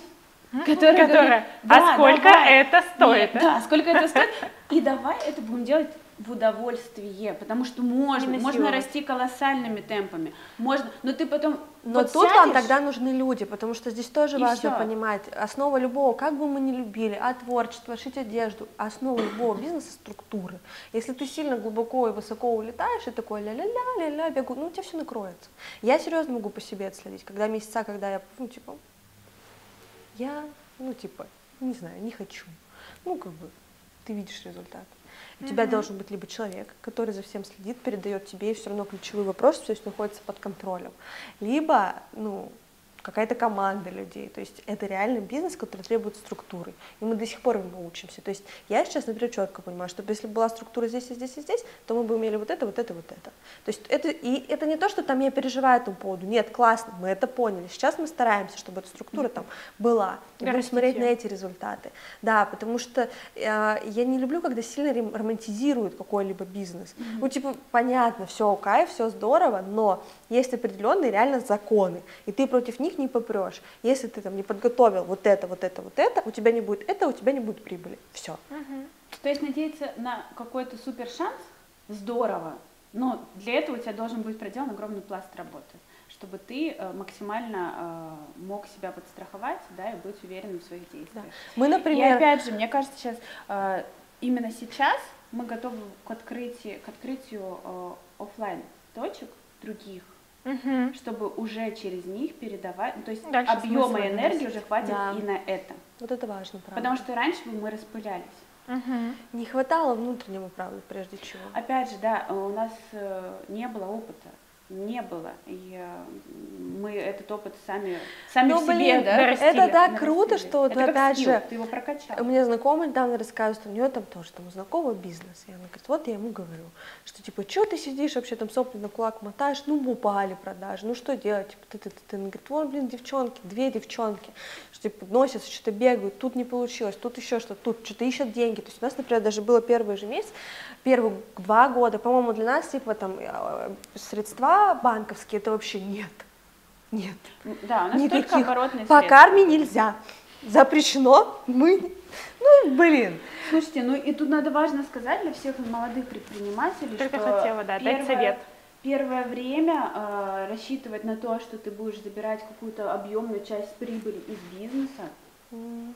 mm-hmm. которая... которая... Да, а сколько давай. Это стоит? Нет, да, сколько это стоит. И давай это будем делать в удовольствие, потому что можно, можно расти колоссальными темпами, можно, но ты потом но подсядешь. Тут вам тогда нужны люди, потому что здесь тоже и важно все. Понимать, основа любого, как бы мы ни любили, а творчество, шить одежду, основа любого бизнеса — структуры. Если ты сильно глубоко и высоко улетаешь, и такой ля-ля-ля, ля-ля, бегу, ну у тебя все накроется. Я серьезно могу по себе отследить, когда месяца, когда я, ну типа, я, ну типа, не знаю, не хочу, ну как бы, ты видишь результат. У тебя mm-hmm. должен быть либо человек, который за всем следит, передает тебе, и все равно ключевые вопросы, то есть находится под контролем, либо, ну, какая-то команда людей, то есть это реально бизнес, который требует структуры, и мы до сих пор ему учимся, то есть я сейчас, например, четко понимаю, что если бы была структура здесь и здесь и здесь, то мы бы имели вот это, вот это, вот это, то есть это, и это не то, что там я переживаю этому поводу, нет, классно, мы это поняли, сейчас мы стараемся, чтобы эта структура там была, и будем смотреть на эти результаты, да, потому что э, я не люблю, когда сильно романтизируют какой-либо бизнес, mm-hmm. ну, типа, понятно, все кайф, все здорово, но есть определенные реально законы, и ты против них не попрешь. Если ты там не подготовил вот это, вот это, вот это, у тебя не будет это, у тебя не будет прибыли. Все. Угу. То есть надеяться на какой-то супер шанс здорово, но для этого у тебя должен быть проделан огромный пласт работы, чтобы ты максимально э, мог себя подстраховать, да, и быть уверенным в своих действиях. Да. Мы, например... И опять же, мне кажется, сейчас э, именно сейчас мы готовы к открытию, к открытию э, офлайн точек других. Угу. Чтобы уже через них передавать, ну, то есть дальше объема и энергии уже хватит да. и на это. Вот это важно, правда. Потому что раньше мы распылялись. Угу. Не хватало внутреннего, правда, прежде чего. Опять же, да, у нас не было опыта, не было, и мы этот опыт сами, сами в себе, да, нарастили. Это да, нарастили. Круто, что это ты, опять стил, же, ты его прокачал. У меня знакомая недавно рассказывает, что у нее там тоже там у знакомого бизнес, и она говорит, вот я ему говорю, что типа, что ты сидишь вообще там сопли на кулак мотаешь, ну упали продажи, ну что делать, типа, ты, ты, ты, ты, она говорит, вот, блин, девчонки, две девчонки, что типа носятся, что-то бегают, тут не получилось, тут еще что-то, тут что-то ищут деньги, то есть у нас, например, даже было первый же месяц, первые два года, по-моему, для нас типа там средства банковские, это вообще нет, нет, да, у нас никаких, только оборотные средства. По карме нельзя, запрещено, мы, ну блин. Слушайте, ну и тут надо важно сказать для всех молодых предпринимателей, только что хотела, да, первое, дать совет. Первое время э, рассчитывать на то, что ты будешь забирать какую-то объемную часть прибыли из бизнеса,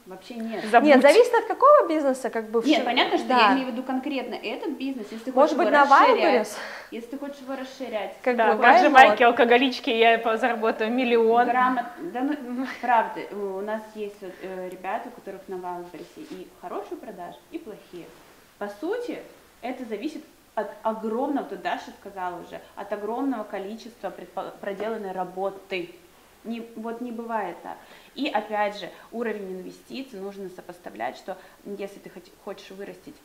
Вообще нет. Забудь. Нет, зависит от какого бизнеса, как бы. Нет, в... понятно, что да. я имею в виду конкретно этот бизнес. Если ты Может хочешь быть, его на Вайлдберрис? Если ты хочешь его расширять. Как, да, как же майки, алкоголички, я заработаю миллион. Грамот... Да, ну, правда, у нас есть вот, э, ребята, у которых на Вайлдберрисе и хорошие продажи, и плохие. По сути, это зависит от огромного, ты Даша сказала уже, от огромного количества предпо... проделанной работы. Не, вот не бывает так. И опять же, уровень инвестиций нужно сопоставлять, что если ты хочешь вырастить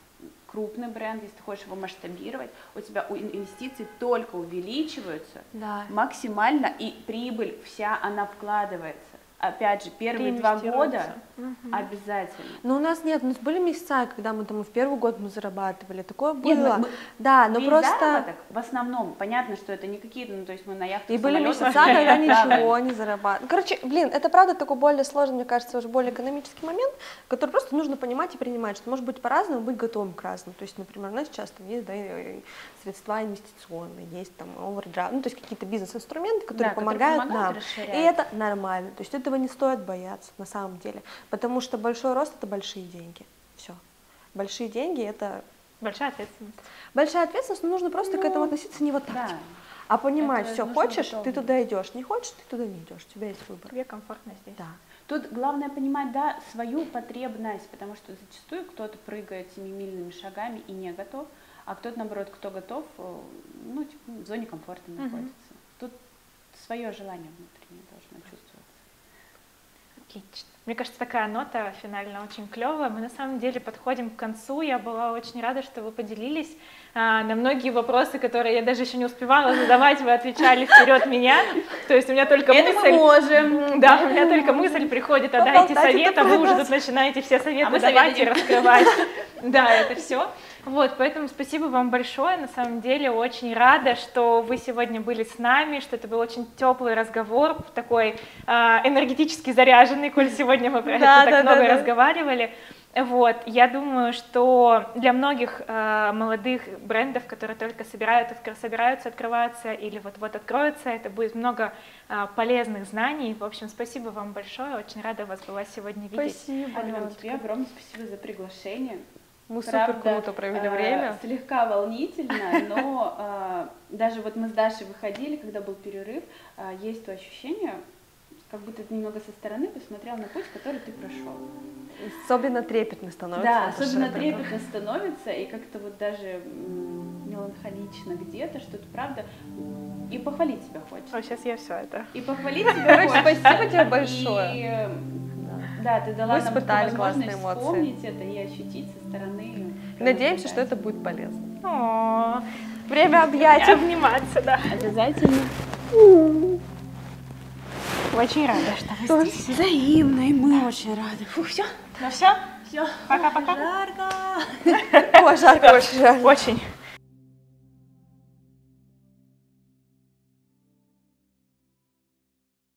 крупный бренд, если ты хочешь его масштабировать, у тебя инвестиции только увеличиваются, да. максимально, и прибыль вся, она вкладывается. Опять же, первые два года угу. обязательно. Но у нас нет, у нас были месяца, когда мы там в первый год мы зарабатывали, такое было. Нет, мы, да, но просто... заработок, в основном, понятно, что это не какие-то, ну то есть мы на яхтах. И были месяца, когда ничего не зарабатывали. Короче, блин, это правда такой более сложный, мне кажется, уже более экономический момент, который просто нужно понимать и принимать, что может быть по-разному, быть готовым к разному. То есть, например, у нас сейчас там есть да, средства инвестиционные, есть там овердрафт, ну то есть какие-то бизнес-инструменты, которые да, помогают, которые помогают нам. Расширять. И это нормально, то есть это не стоит бояться на самом деле, потому что большой рост — это большие деньги, все, большие деньги — это большая ответственность, большая ответственность, но нужно просто ну, к этому относиться не вот так, да. типа, а понимать, это все, хочешь, готовым. Ты туда идешь, не хочешь, ты туда не идешь, у тебя есть выбор. Тебе комфортно здесь. Да. Тут главное понимать, да, свою потребность, потому что зачастую кто-то прыгает семимильными шагами и не готов, а кто-то, наоборот, кто готов, ну, типа, в зоне комфорта находится. Угу. Тут свое желание внутреннее должно чувствовать. Отлично. Мне кажется, такая нота финально очень клевая. Мы на самом деле подходим к концу. Я была очень рада, что вы поделились. А, на многие вопросы, которые я даже еще не успевала задавать, вы отвечали вперед меня. То есть у меня только мысль... Это мы можем. Да, у меня только мысль приходит, а дайте совет, а вы уже тут начинаете все советы давать и раскрывать. Да, это все. Вот, поэтому спасибо вам большое. На самом деле очень рада, что вы сегодня были с нами, что это был очень теплый разговор, такой э, энергетически заряженный, коль сегодня мы про это да, так да, много да, разговаривали. Вот, я думаю, что для многих э, молодых брендов, которые только собирают, откро, собираются, открываться или вот-вот откроются, это будет много э, полезных знаний. В общем, спасибо вам большое, очень рада вас была сегодня видеть. Спасибо. Алена, тебе огромное спасибо за приглашение. Мы правда, супер круто провели э, время. Слегка волнительно, но э, даже вот мы с Дашей выходили, когда был перерыв, э, есть то ощущение, как будто ты немного со стороны посмотрел на путь, который ты прошел. Особенно трепетно становится. Да, особенно трепетно становится, и как-то вот даже меланхолично где-то, что-то правда. И похвалить тебя хочется. А сейчас я все это. И похвалить тебя хочется. Короче, спасибо тебе большое. Да, ты дала нам возможность вспомнить это и ощутить со стороны. Надеемся, что это будет полезно. О, время объятий, обниматься, да. Обязательно. Очень рада, что вы здесь. Взаимно, и мы очень рады. Фу, все? Ну все? Все. Пока-пока. Жарко. О, жарко, очень жарко. Очень.